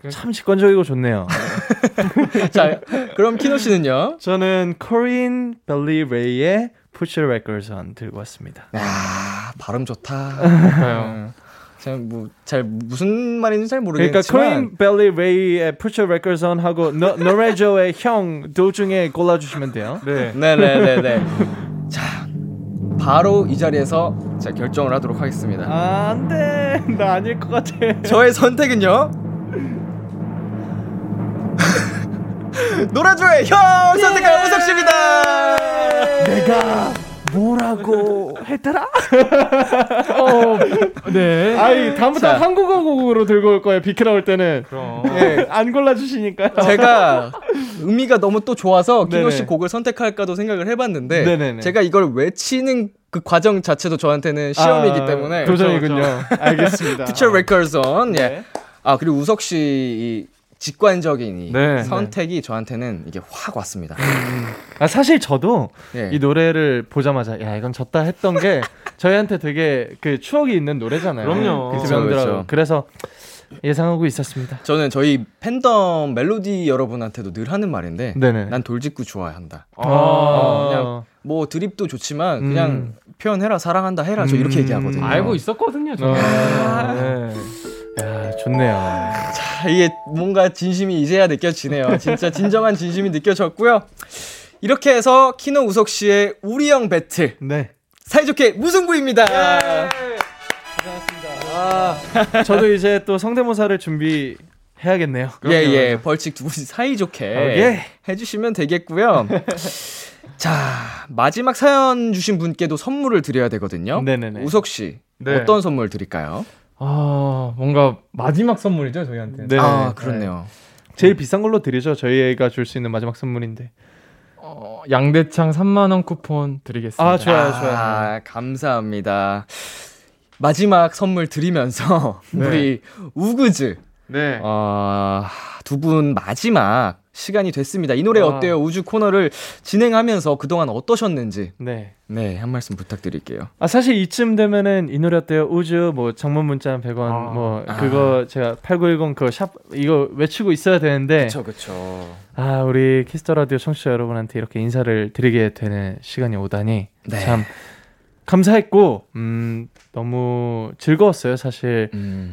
참 직관적이고 좋네요. 자, 그럼 키노 씨는요? 저는 Corinne Bailey Rae의 Put Your Records On 들고 왔습니다. 발음 좋다. 잘 무슨 말인지 잘 모르겠지만, 그러니까 Corinne Bailey Rae의 Put Your Records On 하고 노라조의 형 도중에 골라주시면 돼요. 네. 자, 바로 이 자리에서 결정을 하도록 하겠습니다. 안돼, 나 아닐 것 같아. 저의 선택은요, 노라조의 형 선택한 우석 씨입니다. 내가 뭐라고 했더라? 어, 네. 아이, 다음부터 한국어 곡으로 들고 올 거예요. 비키라 올 때는. 그럼. 네. 안 골라주시니까요. 제가 의미가 너무 또 좋아서 키노 씨 곡을 선택할까도 생각을 해봤는데 네네네. 제가 이걸 외치는 그 과정 자체도 저한테는 시험이기 때문에 도전이군요. 그렇죠. 알겠습니다. Put your records on. 네. 예. 아, 그리고 우석 씨 이 직관적인 이 선택이 저한테는 이게 확 왔습니다. 아, 사실 저도 이 노래를 보자마자 야 이건 졌다 했던 게 저희한테 되게 그 추억이 있는 노래잖아요. 그럼요. 그렇죠. 그래서 예상하고 있었습니다. 저는 저희 팬덤 멜로디 여러분한테도 늘 하는 말인데 네네. 난 돌직구 좋아한다. 아~ 그냥 뭐 드립도 좋지만 그냥 표현해라 사랑한다 해라 저 이렇게 얘기하거든요. 알고 있었거든요. 저는. 야, 좋네요. 자, 이게 뭔가 진심이 이제야 느껴지네요. 진짜 진정한 진심이 느껴졌고요. 이렇게 해서 키노 우석 씨의 우리 형 배틀 사이좋게 무승부입니다. 고생하셨습니다. 저도 이제 또 성대모사를 준비해야겠네요. 예예, 예, 벌칙 두 분이 사이좋게 해주시면 되겠고요. 자, 마지막 사연 주신 분께도 선물을 드려야 되거든요. 네네네. 우석 씨 어떤 선물 드릴까요? 아, 뭔가 마지막 선물이죠 저희한테. 네. 아, 그렇네요. 제일 비싼 걸로 드리죠. 저희가 줄 수 있는 마지막 선물인데 양대창 3만원 쿠폰 드리겠습니다. 아, 좋아요, 좋아요. 아, 감사합니다. 마지막 선물 드리면서 우리 우그즈 두 분 마지막 시간이 됐습니다. 이 노래 어때요? 우주 코너를 진행하면서 그동안 어떠셨는지. 네. 네, 한 말씀 부탁드릴게요. 아, 사실 이쯤 되면은 이 노래 어때요? 우주, 뭐, 장문 문자 100원, 뭐, 그거 제가 8910 그거 샵, 이거 외치고 있어야 되는데. 그쵸, 그쵸. 아, 우리 키스 더 라디오 청취자 여러분한테 이렇게 인사를 드리게 되는 시간이 오다니. 네. 참. 감사했고 너무 즐거웠어요. 사실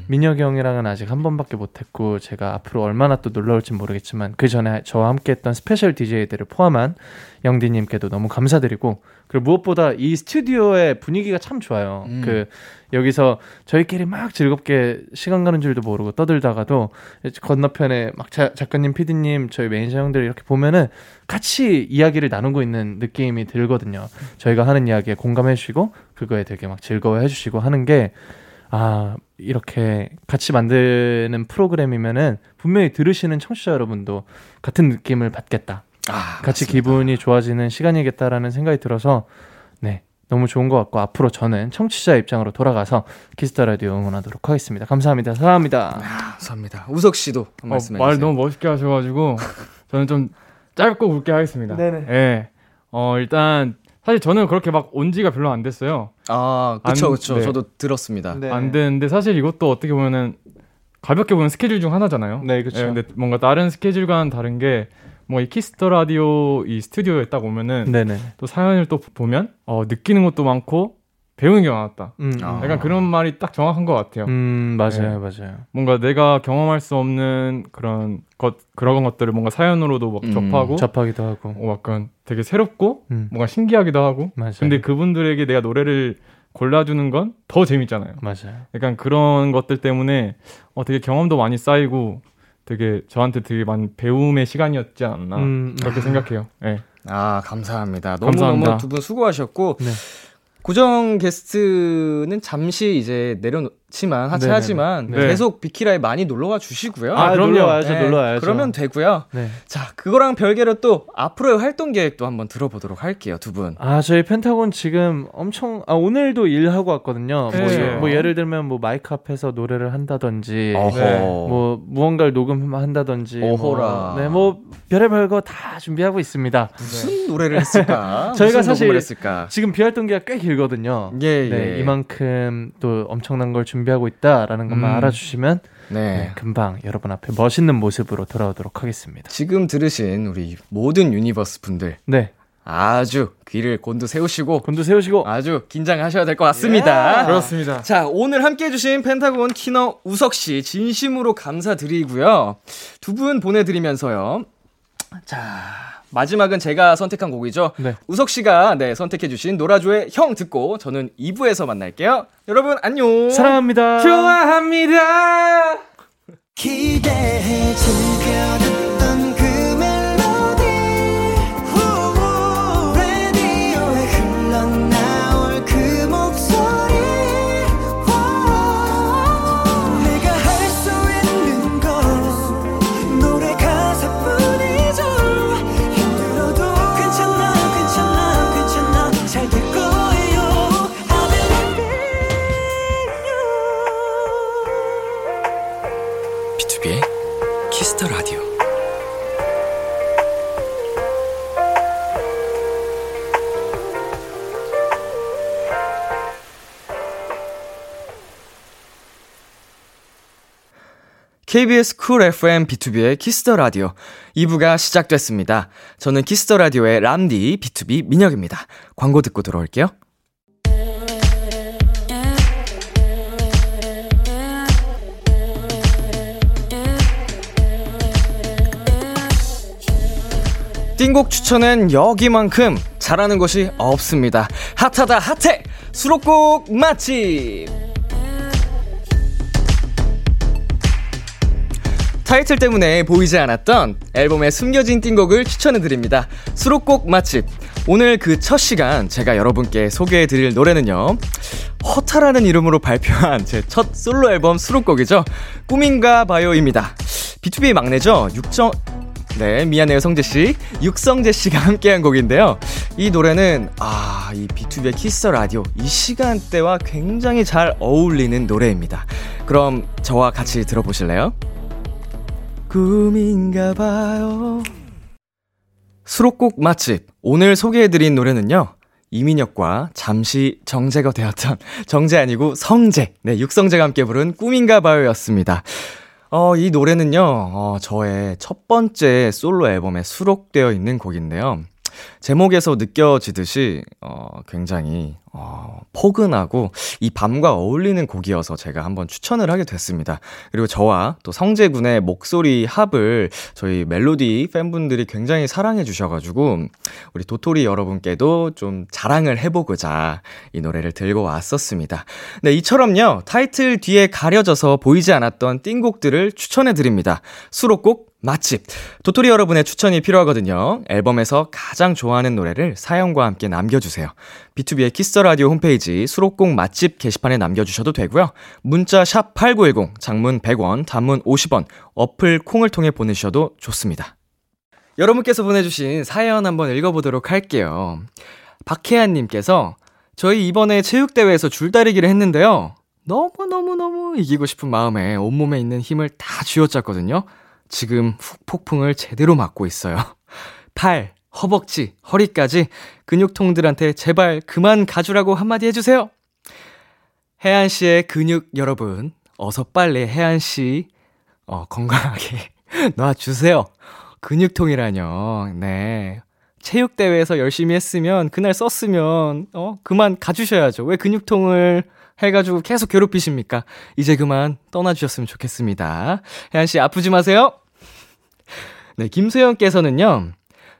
민혁이 형이랑은 아직 한 번밖에 못했고 제가 앞으로 얼마나 또 놀러올지 모르겠지만 그 전에 저와 함께했던 스페셜 DJ들을 포함한 영디님께도 너무 감사드리고 그리고 무엇보다 이 스튜디오의 분위기가 참 좋아요. 그 여기서 저희끼리 막 즐겁게 시간 가는 줄도 모르고 떠들다가도 건너편에 막 작가님, 피디님, 저희 매니저 형들 이렇게 보면은 같이 이야기를 나누고 있는 느낌이 들거든요. 저희가 하는 이야기에 공감해 주시고 그거에 되게 막 즐거워해 주시고 하는 게 아, 이렇게 같이 만드는 프로그램이면은 분명히 들으시는 청취자 여러분도 같은 느낌을 받겠다. 아, 같이 맞습니다. 기분이 좋아지는 시간이겠다라는 생각이 들어서 네, 너무 좋은 것 같고 앞으로 저는 청취자 입장으로 돌아가서 키스 더 라디오 응원하도록 하겠습니다. 감사합니다. 사랑합니다. 아, 감사합니다. 우석 씨도 한 말씀 해주세요. 말 너무 멋있게 하셔가지고 저는 좀 짧고 굵게 하겠습니다. 네네. 예. 일단 사실 저는 그렇게 막 온 지가 별로 안 됐어요. 아, 그쵸, 그쵸. 네. 저도 들었습니다. 네. 안 됐는데 사실 이것도 어떻게 보면은 가볍게 보면 스케줄 중 하나잖아요. 네, 그쵸. 예, 근데 뭔가 다른 스케줄과는 다른 게 뭐 이 키스 더 라디오 이 스튜디오에 딱 오면은 네네. 또 사연을 또 보면 느끼는 것도 많고 배우는 게 많았다. 약간 그런 말이 딱 정확한 것 같아요. 맞아요, 네. 맞아요. 뭔가 내가 경험할 수 없는 그런 것들을 뭔가 사연으로도 막 접하기도 하고, 약간 되게 새롭고 뭔가 신기하기도 하고. 맞아요. 근데 그분들에게 내가 노래를 골라주는 건 더 재밌잖아요. 맞아요. 약간 그런 것들 때문에 되게 경험도 많이 쌓이고. 되게 저한테 되게 많은 배움의 시간이었지 않나 그렇게 생각해요. 네. 아, 감사합니다. 너무너무 두 분 수고하셨고 네. 고정 게스트는 잠시 이제 내려놓지만 하차하지만 네네. 계속 비키라에 많이 놀러와 주시고요. 아, 그럼요. 놀러와야죠. 네. 놀러와야죠. 그러면 되고요. 네. 자, 그거랑 별개로 또 앞으로의 활동 계획도 한번 들어보도록 할게요. 두 분. 아, 저희 펜타곤 지금 엄청 오늘도 일하고 왔거든요. 네. 뭐 예를 들면 뭐 마이크 앞에서 노래를 한다든지 네. 뭐 무언가를 녹음한다든지 뭐, 네, 뭐 별의별 거 다 준비하고 있습니다. 무슨 노래를 했을까? 저희가 무슨 사실 했을까? 지금 비활동기가 꽤 길거든요. 예, 네, 예. 이만큼 또 엄청난 걸 준비하고 있다라는 것만 알아주시면 네, 금방 여러분 앞에 멋있는 모습으로 돌아오도록 하겠습니다. 지금 들으신 우리 모든 유니버스 분들 네, 아주 귀를 곤두세우시고 아주 긴장하셔야 될 것 같습니다. 예. 그렇습니다. 자, 오늘 함께해 주신 펜타곤 키너 우석 씨 진심으로 감사드리고요. 두 분 보내드리면서요. 자, 마지막은 제가 선택한 곡이죠. 네. 우석 씨가 선택해주신 노라조의 형 듣고 저는 2부에서 만날게요. 여러분 안녕. 사랑합니다. 좋아합니다. 기대해 주면. 라디오에 흘러나 더 라디오. KBS 쿨 FM 비투비의 키스 더 라디오 2부가 시작됐습니다. 저는 키스 더 라디오의 람디 비투비 민혁입니다. 광고 듣고 돌아올게요. 띵곡 추천은 여기만큼 잘하는 곳이 없습니다. 핫하다 핫해! 수록곡 맛집! 타이틀 때문에 보이지 않았던 앨범에 숨겨진 띵곡을 추천해드립니다. 수록곡 맛집! 오늘 그 첫 시간 제가 여러분께 소개해드릴 노래는요, 허타라는 이름으로 발표한 제 첫 솔로 앨범 수록곡이죠. 꿈인가 봐요입니다. B2B의 막내죠. 네, 미안해요 성재씨. 육성재씨가 함께한 곡인데요, 이 노래는 이 B2B의 키스 더 라디오 이 시간대와 굉장히 잘 어울리는 노래입니다. 그럼 저와 같이 들어보실래요? 꿈인가봐요. 수록곡 맛집 오늘 소개해드린 노래는요, 이민혁과 잠시 정재가 되었던, 정재 아니고 성재, 네, 육성재가 함께 부른 꿈인가봐요였습니다. 이 노래는요, 저의 첫 번째 솔로 앨범에 수록되어 있는 곡인데요. 제목에서 느껴지듯이, 굉장히, 포근하고 이 밤과 어울리는 곡이어서 제가 한번 추천을 하게 됐습니다. 그리고 저와 또 성재군의 목소리 합을 저희 멜로디 팬분들이 굉장히 사랑해 주셔가지고, 우리 도토리 여러분께도 좀 자랑을 해보고자 이 노래를 들고 왔었습니다. 네, 이처럼요, 타이틀 뒤에 가려져서 보이지 않았던 띵곡들을 추천해 드립니다. 수록곡 맛집. 도토리 여러분의 추천이 필요하거든요. 앨범에서 가장 좋아하는 노래를 사연과 함께 남겨주세요. B2B의 키스 더 라디오 홈페이지 수록곡 맛집 게시판에 남겨주셔도 되고요. 문자 샵 8910, 장문 100원, 단문 50원, 어플 콩을 통해 보내주셔도 좋습니다. 여러분께서 보내주신 사연 한번 읽어보도록 할게요. 박혜안님께서, 저희 이번에 체육대회에서 줄다리기를 했는데요, 너무너무너무 이기고 싶은 마음에 온몸에 있는 힘을 다 쥐어짰거든요. 지금 폭풍을 제대로 맞고 있어요. 팔, 허벅지, 허리까지 근육통들한테 제발 그만 가주라고 한마디 해주세요. 혜안씨의 근육 여러분, 어서 빨리 혜안씨 건강하게 놔주세요. 근육통이라뇨. 네, 체육대회에서 열심히 했으면, 그날 썼으면 그만 가주셔야죠. 왜 근육통을 해가지고 계속 괴롭히십니까? 이제 그만 떠나주셨으면 좋겠습니다. 혜안씨 아프지 마세요. 네, 김소연께서는요,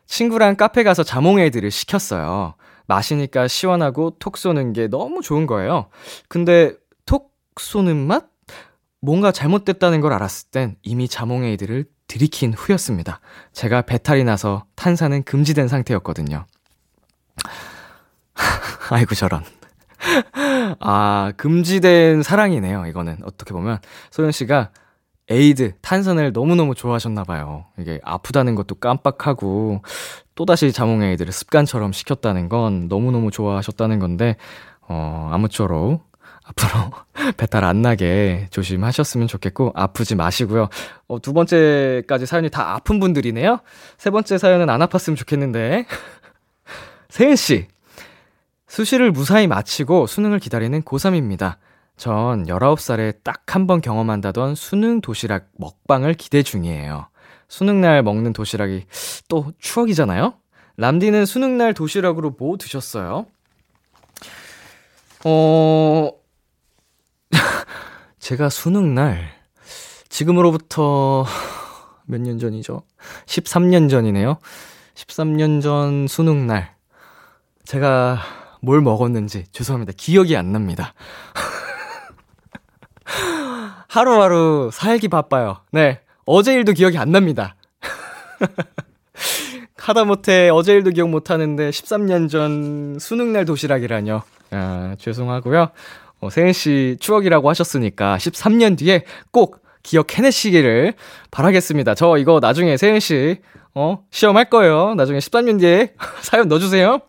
친구랑 카페 가서 자몽에이드를 시켰어요. 마시니까 시원하고 톡 쏘는 게 너무 좋은 거예요. 근데 톡 쏘는 맛? 뭔가 잘못됐다는 걸 알았을 땐 이미 자몽에이드를 들이킨 후였습니다. 제가 배탈이 나서 탄산은 금지된 상태였거든요. 아이고 저런. 금지된 사랑이네요, 이거는. 어떻게 보면 소연씨가 에이드, 탄산을 너무너무 좋아하셨나봐요. 이게 아프다는 것도 깜빡하고 또다시 자몽에이드를 습관처럼 시켰다는 건 너무너무 좋아하셨다는 건데, 아무쪼록 앞으로 배탈 안 나게 조심하셨으면 좋겠고, 아프지 마시고요. 두 번째까지 사연이 다 아픈 분들이네요. 세 번째 사연은 안 아팠으면 좋겠는데. 세은씨, 수시를 무사히 마치고 수능을 기다리는 고3입니다. 전 19살에 딱 한 번 경험한다던 수능 도시락 먹방을 기대 중이에요. 수능날 먹는 도시락이 또 추억이잖아요? 람디는 수능날 도시락으로 뭐 드셨어요? 제가 수능날, 지금으로부터 몇 년 전이죠? 13년 전이네요. 13년 전 수능날, 제가 뭘 먹었는지 죄송합니다. 기억이 안 납니다. 하루하루 살기 바빠요. 네, 어제 일도 기억이 안 납니다. 하다못해 어제 일도 기억 못하는데 13년 전 수능날 도시락이라뇨. 죄송하고요. 세은씨 추억이라고 하셨으니까 13년 뒤에 꼭 기억해내시기를 바라겠습니다. 저 이거 나중에 세은씨 시험할 거예요. 나중에 13년 뒤에 사연 넣어주세요.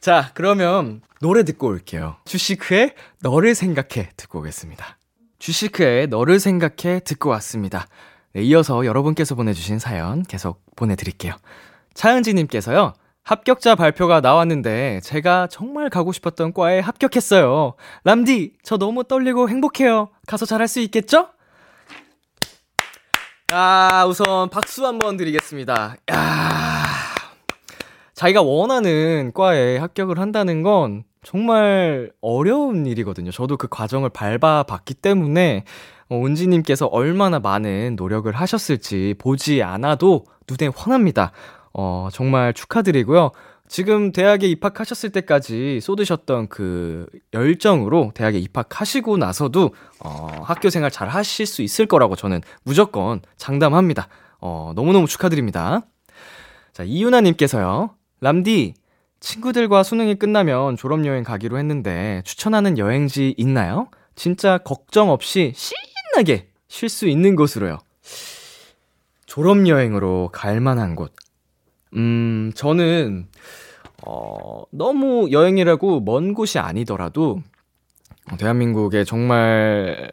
자, 그러면 노래 듣고 올게요. 주시크의 너를 생각해 듣고 오겠습니다. 주시크의 너를 생각해 듣고 왔습니다. 네, 이어서 여러분께서 보내주신 사연 계속 보내드릴게요. 차은지님께서요. 합격자 발표가 나왔는데 제가 정말 가고 싶었던 과에 합격했어요. 람디, 저 너무 떨리고 행복해요. 가서 잘할 수 있겠죠? 아, 우선 박수 한번 드리겠습니다. 야, 자기가 원하는 과에 합격을 한다는 건 정말 어려운 일이거든요. 저도 그 과정을 밟아봤기 때문에 은지님께서 얼마나 많은 노력을 하셨을지 보지 않아도 눈에 환합니다. 정말 축하드리고요. 지금 대학에 입학하셨을 때까지 쏟으셨던 그 열정으로 대학에 입학하시고 나서도 학교 생활 잘 하실 수 있을 거라고 저는 무조건 장담합니다. 너무너무 축하드립니다. 자, 이유나님께서요. 람디, 친구들과 수능이 끝나면 졸업여행 가기로 했는데 추천하는 여행지 있나요? 진짜 걱정 없이 신나게 쉴 수 있는 곳으로요. 졸업여행으로 갈 만한 곳. 저는, 너무 여행이라고 먼 곳이 아니더라도, 대한민국에 정말,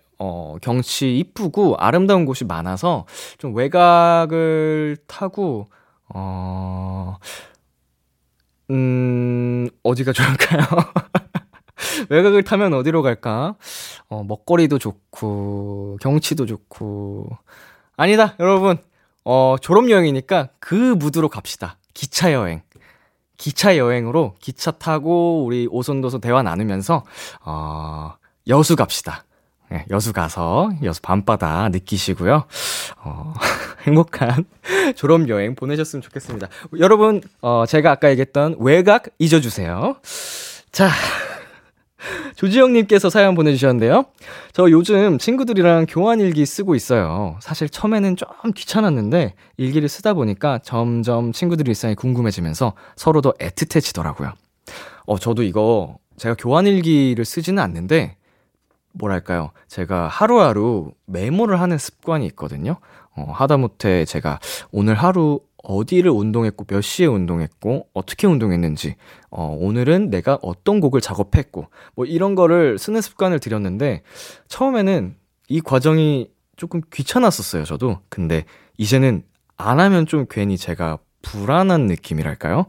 경치 이쁘고 아름다운 곳이 많아서, 좀 외곽을 타고, 어디가 좋을까요? 외곽을 타면 어디로 갈까? 먹거리도 좋고, 경치도 좋고. 아니다, 여러분! 졸업여행이니까 그 무드로 갑시다. 기차여행. 기차여행으로 기차 타고 우리 오손도손 대화 나누면서 여수 갑시다. 네, 여수 가서 여수 밤바다 느끼시고요. 행복한 졸업여행 보내셨으면 좋겠습니다. 여러분, 제가 아까 얘기했던 외곽 잊어주세요. 자, 조지영님께서 사연 보내주셨는데요. 저 요즘 친구들이랑 교환일기 쓰고 있어요. 사실 처음에는 좀 귀찮았는데 일기를 쓰다 보니까 점점 친구들 일상이 궁금해지면서 서로 더 애틋해지더라고요. 저도 이거 제가 교환일기를 쓰지는 않는데 뭐랄까요. 제가 하루하루 메모를 하는 습관이 있거든요. 하다못해 제가 오늘 하루 어디를 운동했고 몇 시에 운동했고 어떻게 운동했는지 오늘은 내가 어떤 곡을 작업했고 뭐 이런 거를 쓰는 습관을 들였는데 처음에는 이 과정이 조금 귀찮았었어요. 저도. 근데 이제는 안 하면 좀 괜히 제가 불안한 느낌이랄까요?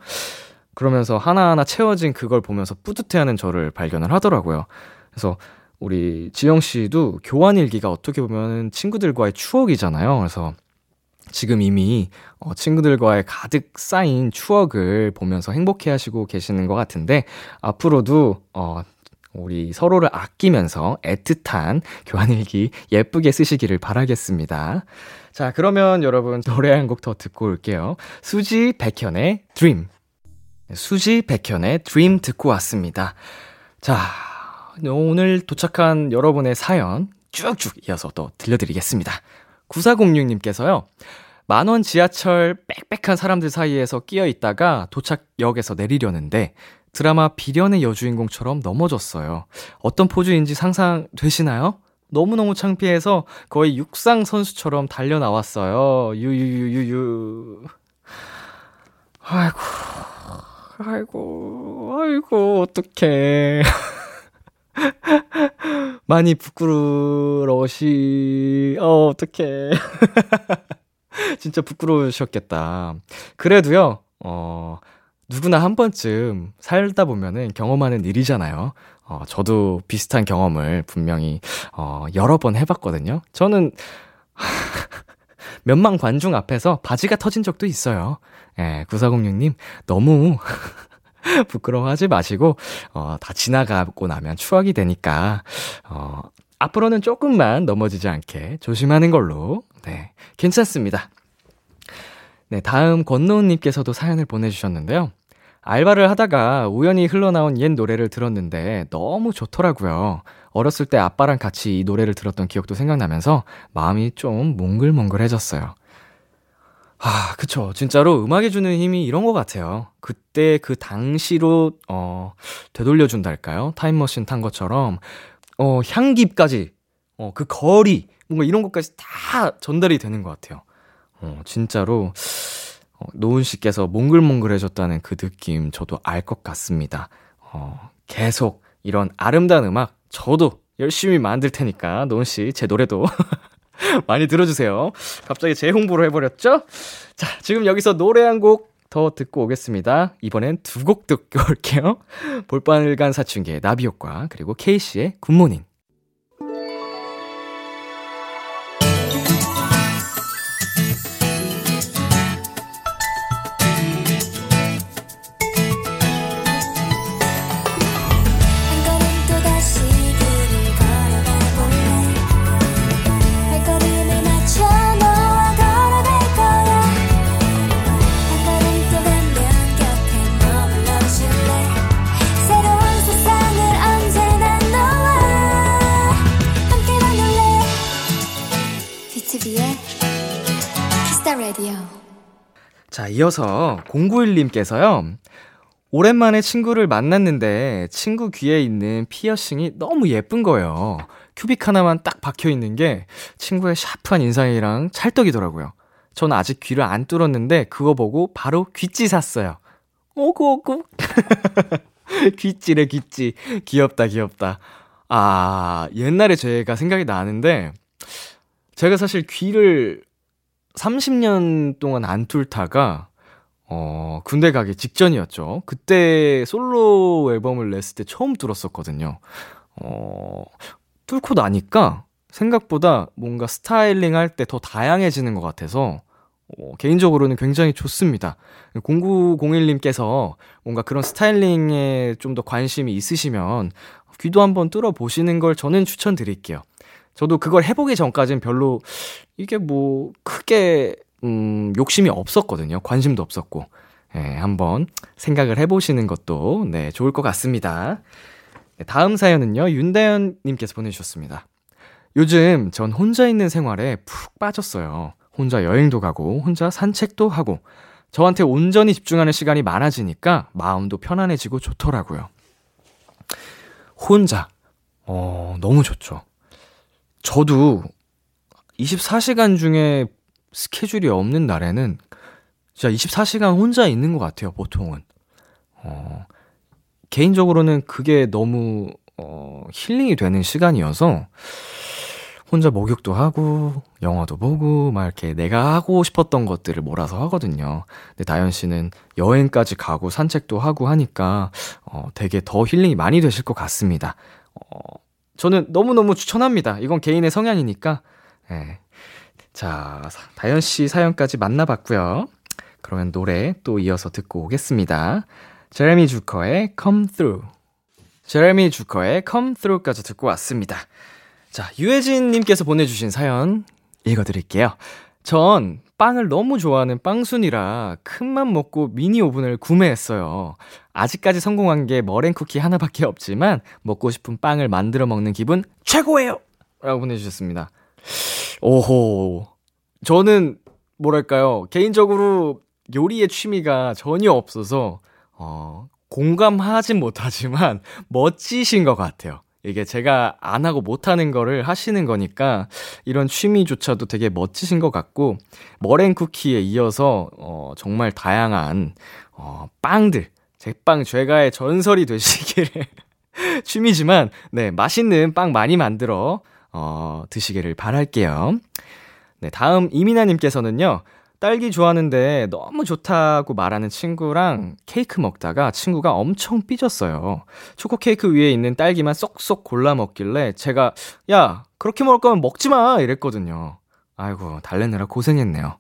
그러면서 하나하나 채워진 그걸 보면서 뿌듯해하는 저를 발견을 하더라고요. 그래서 우리 지영 씨도 교환일기가 어떻게 보면 친구들과의 추억이잖아요. 그래서 지금 이미 친구들과의 가득 쌓인 추억을 보면서 행복해하시고 계시는 것 같은데 앞으로도 우리 서로를 아끼면서 애틋한 교환일기 예쁘게 쓰시기를 바라겠습니다. 자, 그러면 여러분 노래 한 곡 더 듣고 올게요. 수지 백현의 드림. 수지 백현의 드림 듣고 왔습니다. 자, 오늘 도착한 여러분의 사연 쭉쭉 이어서 또 들려드리겠습니다. 9406님께서요. 만원 지하철 빽빽한 사람들 사이에서 끼어 있다가 도착역에서 내리려는데 드라마 비련의 여주인공처럼 넘어졌어요. 어떤 포즈인지 상상되시나요? 너무너무 창피해서 거의 육상 선수처럼 달려 나왔어요. 유유유유유. 아이고 어떡해. 많이 부끄러우시... 어떡해. 진짜 부끄러우셨겠다. 그래도요, 누구나 한 번쯤 살다 보면은 경험하는 일이잖아요. 저도 비슷한 경험을 분명히, 여러 번 해봤거든요. 저는, 몇만 관중 앞에서 바지가 터진 적도 있어요. 예, 9406님, 너무, 부끄러워하지 마시고 다 지나가고 나면 추억이 되니까 앞으로는 조금만 넘어지지 않게 조심하는 걸로. 네, 괜찮습니다. 네, 다음 권노은님께서도 사연을 보내주셨는데요. 알바를 하다가 우연히 흘러나온 옛 노래를 들었는데 너무 좋더라고요. 어렸을 때 아빠랑 같이 이 노래를 들었던 기억도 생각나면서 마음이 좀 몽글몽글해졌어요. 아, 그쵸. 진짜로 음악이 주는 힘이 이런 것 같아요. 그때 그 당시로 되돌려준달까요? 타임머신 탄 것처럼 향기까지 그 거리 뭔가 이런 것까지 다 전달이 되는 것 같아요. 진짜로 노은 씨께서 몽글몽글해졌다는 그 느낌 저도 알 것 같습니다. 계속 이런 아름다운 음악 저도 열심히 만들 테니까 노은 씨 제 노래도 많이 들어주세요. 갑자기 재홍보를 해버렸죠? 자, 지금 여기서 노래 한 곡 더 듣고 오겠습니다. 이번엔 두 곡 듣고 올게요. 볼빨간 사춘기의 나비효과, 그리고 케이씨의 굿모닝. 자, 이어서 091님께서요, 오랜만에 친구를 만났는데 친구 귀에 있는 피어싱이 너무 예쁜 거예요. 큐빅 하나만 딱 박혀있는 게 친구의 샤프한 인상이랑 찰떡이더라고요. 전 아직 귀를 안 뚫었는데 그거 보고 바로 귀찌 샀어요. 오구오구. 귀찌래 귀찌. 귀엽다 귀엽다. 아, 옛날에 제가 생각이 나는데, 제가 사실 귀를 30년 동안 안 뚫다가 군대 가기 직전이었죠. 그때 솔로 앨범을 냈을 때 처음 뚫었었거든요. 뚫고 나니까 생각보다 뭔가 스타일링 할 때 더 다양해지는 것 같아서 개인적으로는 굉장히 좋습니다. 0901님께서 뭔가 그런 스타일링에 좀 더 관심이 있으시면 귀도 한번 뚫어보시는 걸 저는 추천드릴게요. 저도 그걸 해보기 전까지는 별로 이게 뭐 크게 욕심이 없었거든요. 관심도 없었고. 예, 한번 생각을 해보시는 것도 네, 좋을 것 같습니다. 네, 다음 사연은요, 윤다연님께서 보내주셨습니다. 요즘 전 혼자 있는 생활에 푹 빠졌어요. 혼자 여행도 가고 혼자 산책도 하고 저한테 온전히 집중하는 시간이 많아지니까 마음도 편안해지고 좋더라고요. 혼자 너무 좋죠. 저도 24시간 중에 스케줄이 없는 날에는 진짜 24시간 혼자 있는 것 같아요, 보통은. 개인적으로는 그게 너무 힐링이 되는 시간이어서 혼자 목욕도 하고 영화도 보고 막 이렇게 내가 하고 싶었던 것들을 몰아서 하거든요. 근데 다현 씨는 여행까지 가고 산책도 하고 하니까 되게 더 힐링이 많이 되실 것 같습니다. 저는 너무너무 추천합니다. 이건 개인의 성향이니까. 네. 자, 다현씨 사연까지 만나봤고요. 그러면 노래 또 이어서 듣고 오겠습니다. 제레미 주커의 Come Through. 제레미 주커의 Come Through까지 듣고 왔습니다. 자, 유혜진님께서 보내주신 사연 읽어드릴게요. 전 빵을 너무 좋아하는 빵순이라 큰맘 먹고 미니 오븐을 구매했어요. 아직까지 성공한 게 머랭쿠키 하나밖에 없지만 먹고 싶은 빵을 만들어 먹는 기분 최고예요! 라고 보내주셨습니다. 오호, 저는 뭐랄까요, 개인적으로 요리의 취미가 전혀 없어서 공감하진 못하지만 멋지신 것 같아요. 이게 제가 안 하고 못하는 거를 하시는 거니까 이런 취미조차도 되게 멋지신 것 같고, 머랭쿠키에 이어서 정말 다양한 빵들, 제빵 죄가의 전설이 되시기를 취미지만 네, 맛있는 빵 많이 만들어 드시기를 바랄게요. 네, 다음 이민아님께서는요, 딸기 좋아하는데 너무 좋다고 말하는 친구랑 케이크 먹다가 친구가 엄청 삐졌어요. 초코 케이크 위에 있는 딸기만 쏙쏙 골라 먹길래 제가 야, 그렇게 먹을 거면 먹지 마! 이랬거든요. 아이고, 달래느라 고생했네요.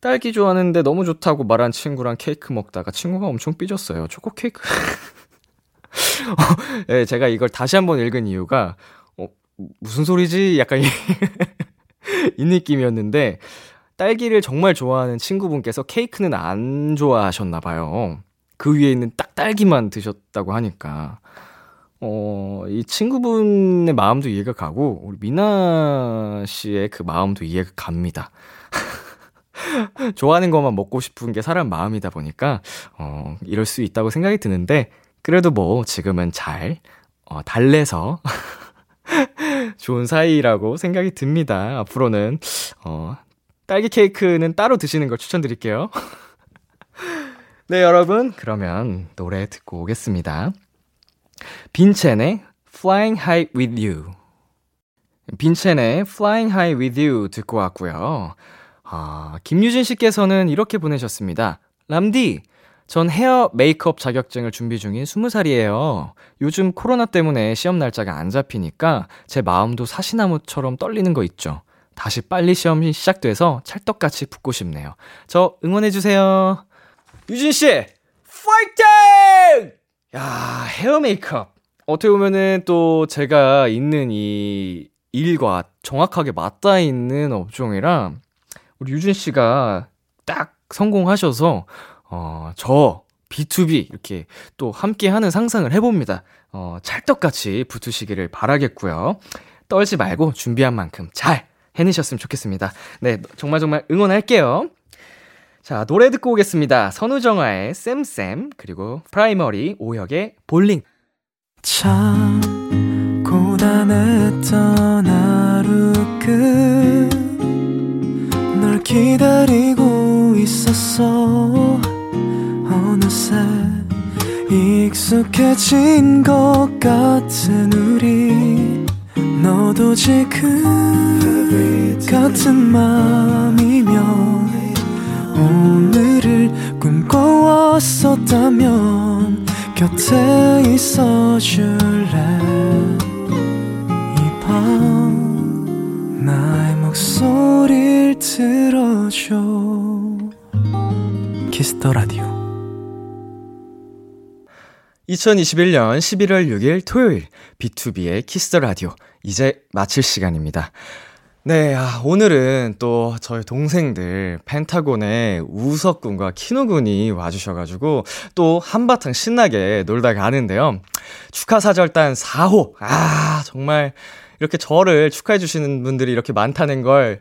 딸기 좋아하는데 너무 좋다고 말한 친구랑 케이크 먹다가 친구가 엄청 삐졌어요. 초코 케이크. 네, 제가 이걸 다시 한번 읽은 이유가 무슨 소리지? 약간 이 느낌이었는데, 딸기를 정말 좋아하는 친구분께서 케이크는 안 좋아하셨나 봐요. 그 위에 있는 딱 딸기만 드셨다고 하니까. 이 친구분의 마음도 이해가 가고 우리 미나 씨의 그 마음도 이해가 갑니다. 좋아하는 것만 먹고 싶은 게 사람 마음이다 보니까 이럴 수 있다고 생각이 드는데, 그래도 뭐 지금은 잘 달래서 좋은 사이라고 생각이 듭니다. 앞으로는 딸기 케이크는 따로 드시는 걸 추천드릴게요. 네, 여러분, 그러면 노래 듣고 오겠습니다. 빈첸의 Flying High With You. 빈첸의 Flying High With You 듣고 왔고요. 아, 김유진 씨께서는 이렇게 보내셨습니다. 람디, 전 헤어 메이크업 자격증을 준비 중인 20살이에요. 요즘 코로나 때문에 시험 날짜가 안 잡히니까 제 마음도 사시나무처럼 떨리는 거 있죠. 다시 빨리 시험이 시작돼서 찰떡같이 붙고 싶네요. 저 응원해주세요. 유진 씨, 파이팅! 야, 헤어 메이크업. 어떻게 보면은 또 제가 있는 이 일과 정확하게 맞닿아 있는 업종이라 우리 유진 씨가 딱 성공하셔서 저 B2B 이렇게 또 함께하는 상상을 해봅니다. 찰떡같이 붙으시기를 바라겠고요. 떨지 말고 준비한 만큼 잘 해내셨으면 좋겠습니다. 네, 정말 응원할게요. 자, 노래 듣고 오겠습니다. 선우정아의 쌤쌤, 그리고 프라이머리 오혁의 볼링. 참 고단했던 하루 끝 널 기다리고 있었어. 어느새 익숙해진 것 같은 우리, 너도 지금 같은 맘이면 오늘을 꿈꿔왔었다면 곁에 있어줄래. 이 밤 나의 목소리를 들어줘. 키스 더 라디오. 2021년 11월 6일 토요일, B2B의 키스 더 라디오 이제 마칠 시간입니다. 네, 아, 오늘은 또 저희 동생들 펜타곤의 우석 군과 키노 군이 와주셔가지고 또 한바탕 신나게 놀다 가는데요. 축하사절단 4호. 아, 정말 이렇게 저를 축하해주시는 분들이 이렇게 많다는 걸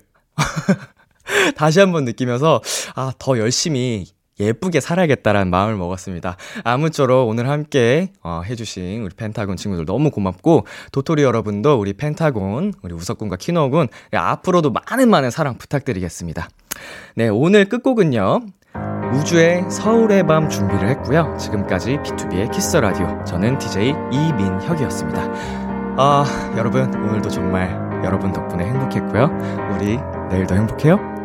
다시 한번 느끼면서, 아, 더 열심히 예쁘게 살아야겠다라는 마음을 먹었습니다. 아무쪼록 오늘 함께 해주신 우리 펜타곤 친구들 너무 고맙고, 도토리 여러분도 우리 펜타곤, 우리 우석군과 키노군 앞으로도 많은 사랑 부탁드리겠습니다. 네, 오늘 끝곡은요, 우주의 서울의 밤 준비를 했고요. 지금까지 B2B의 키스 라디오, 저는 DJ 이민혁이었습니다. 아, 여러분 오늘도 정말 여러분 덕분에 행복했고요. 우리 내일도 행복해요.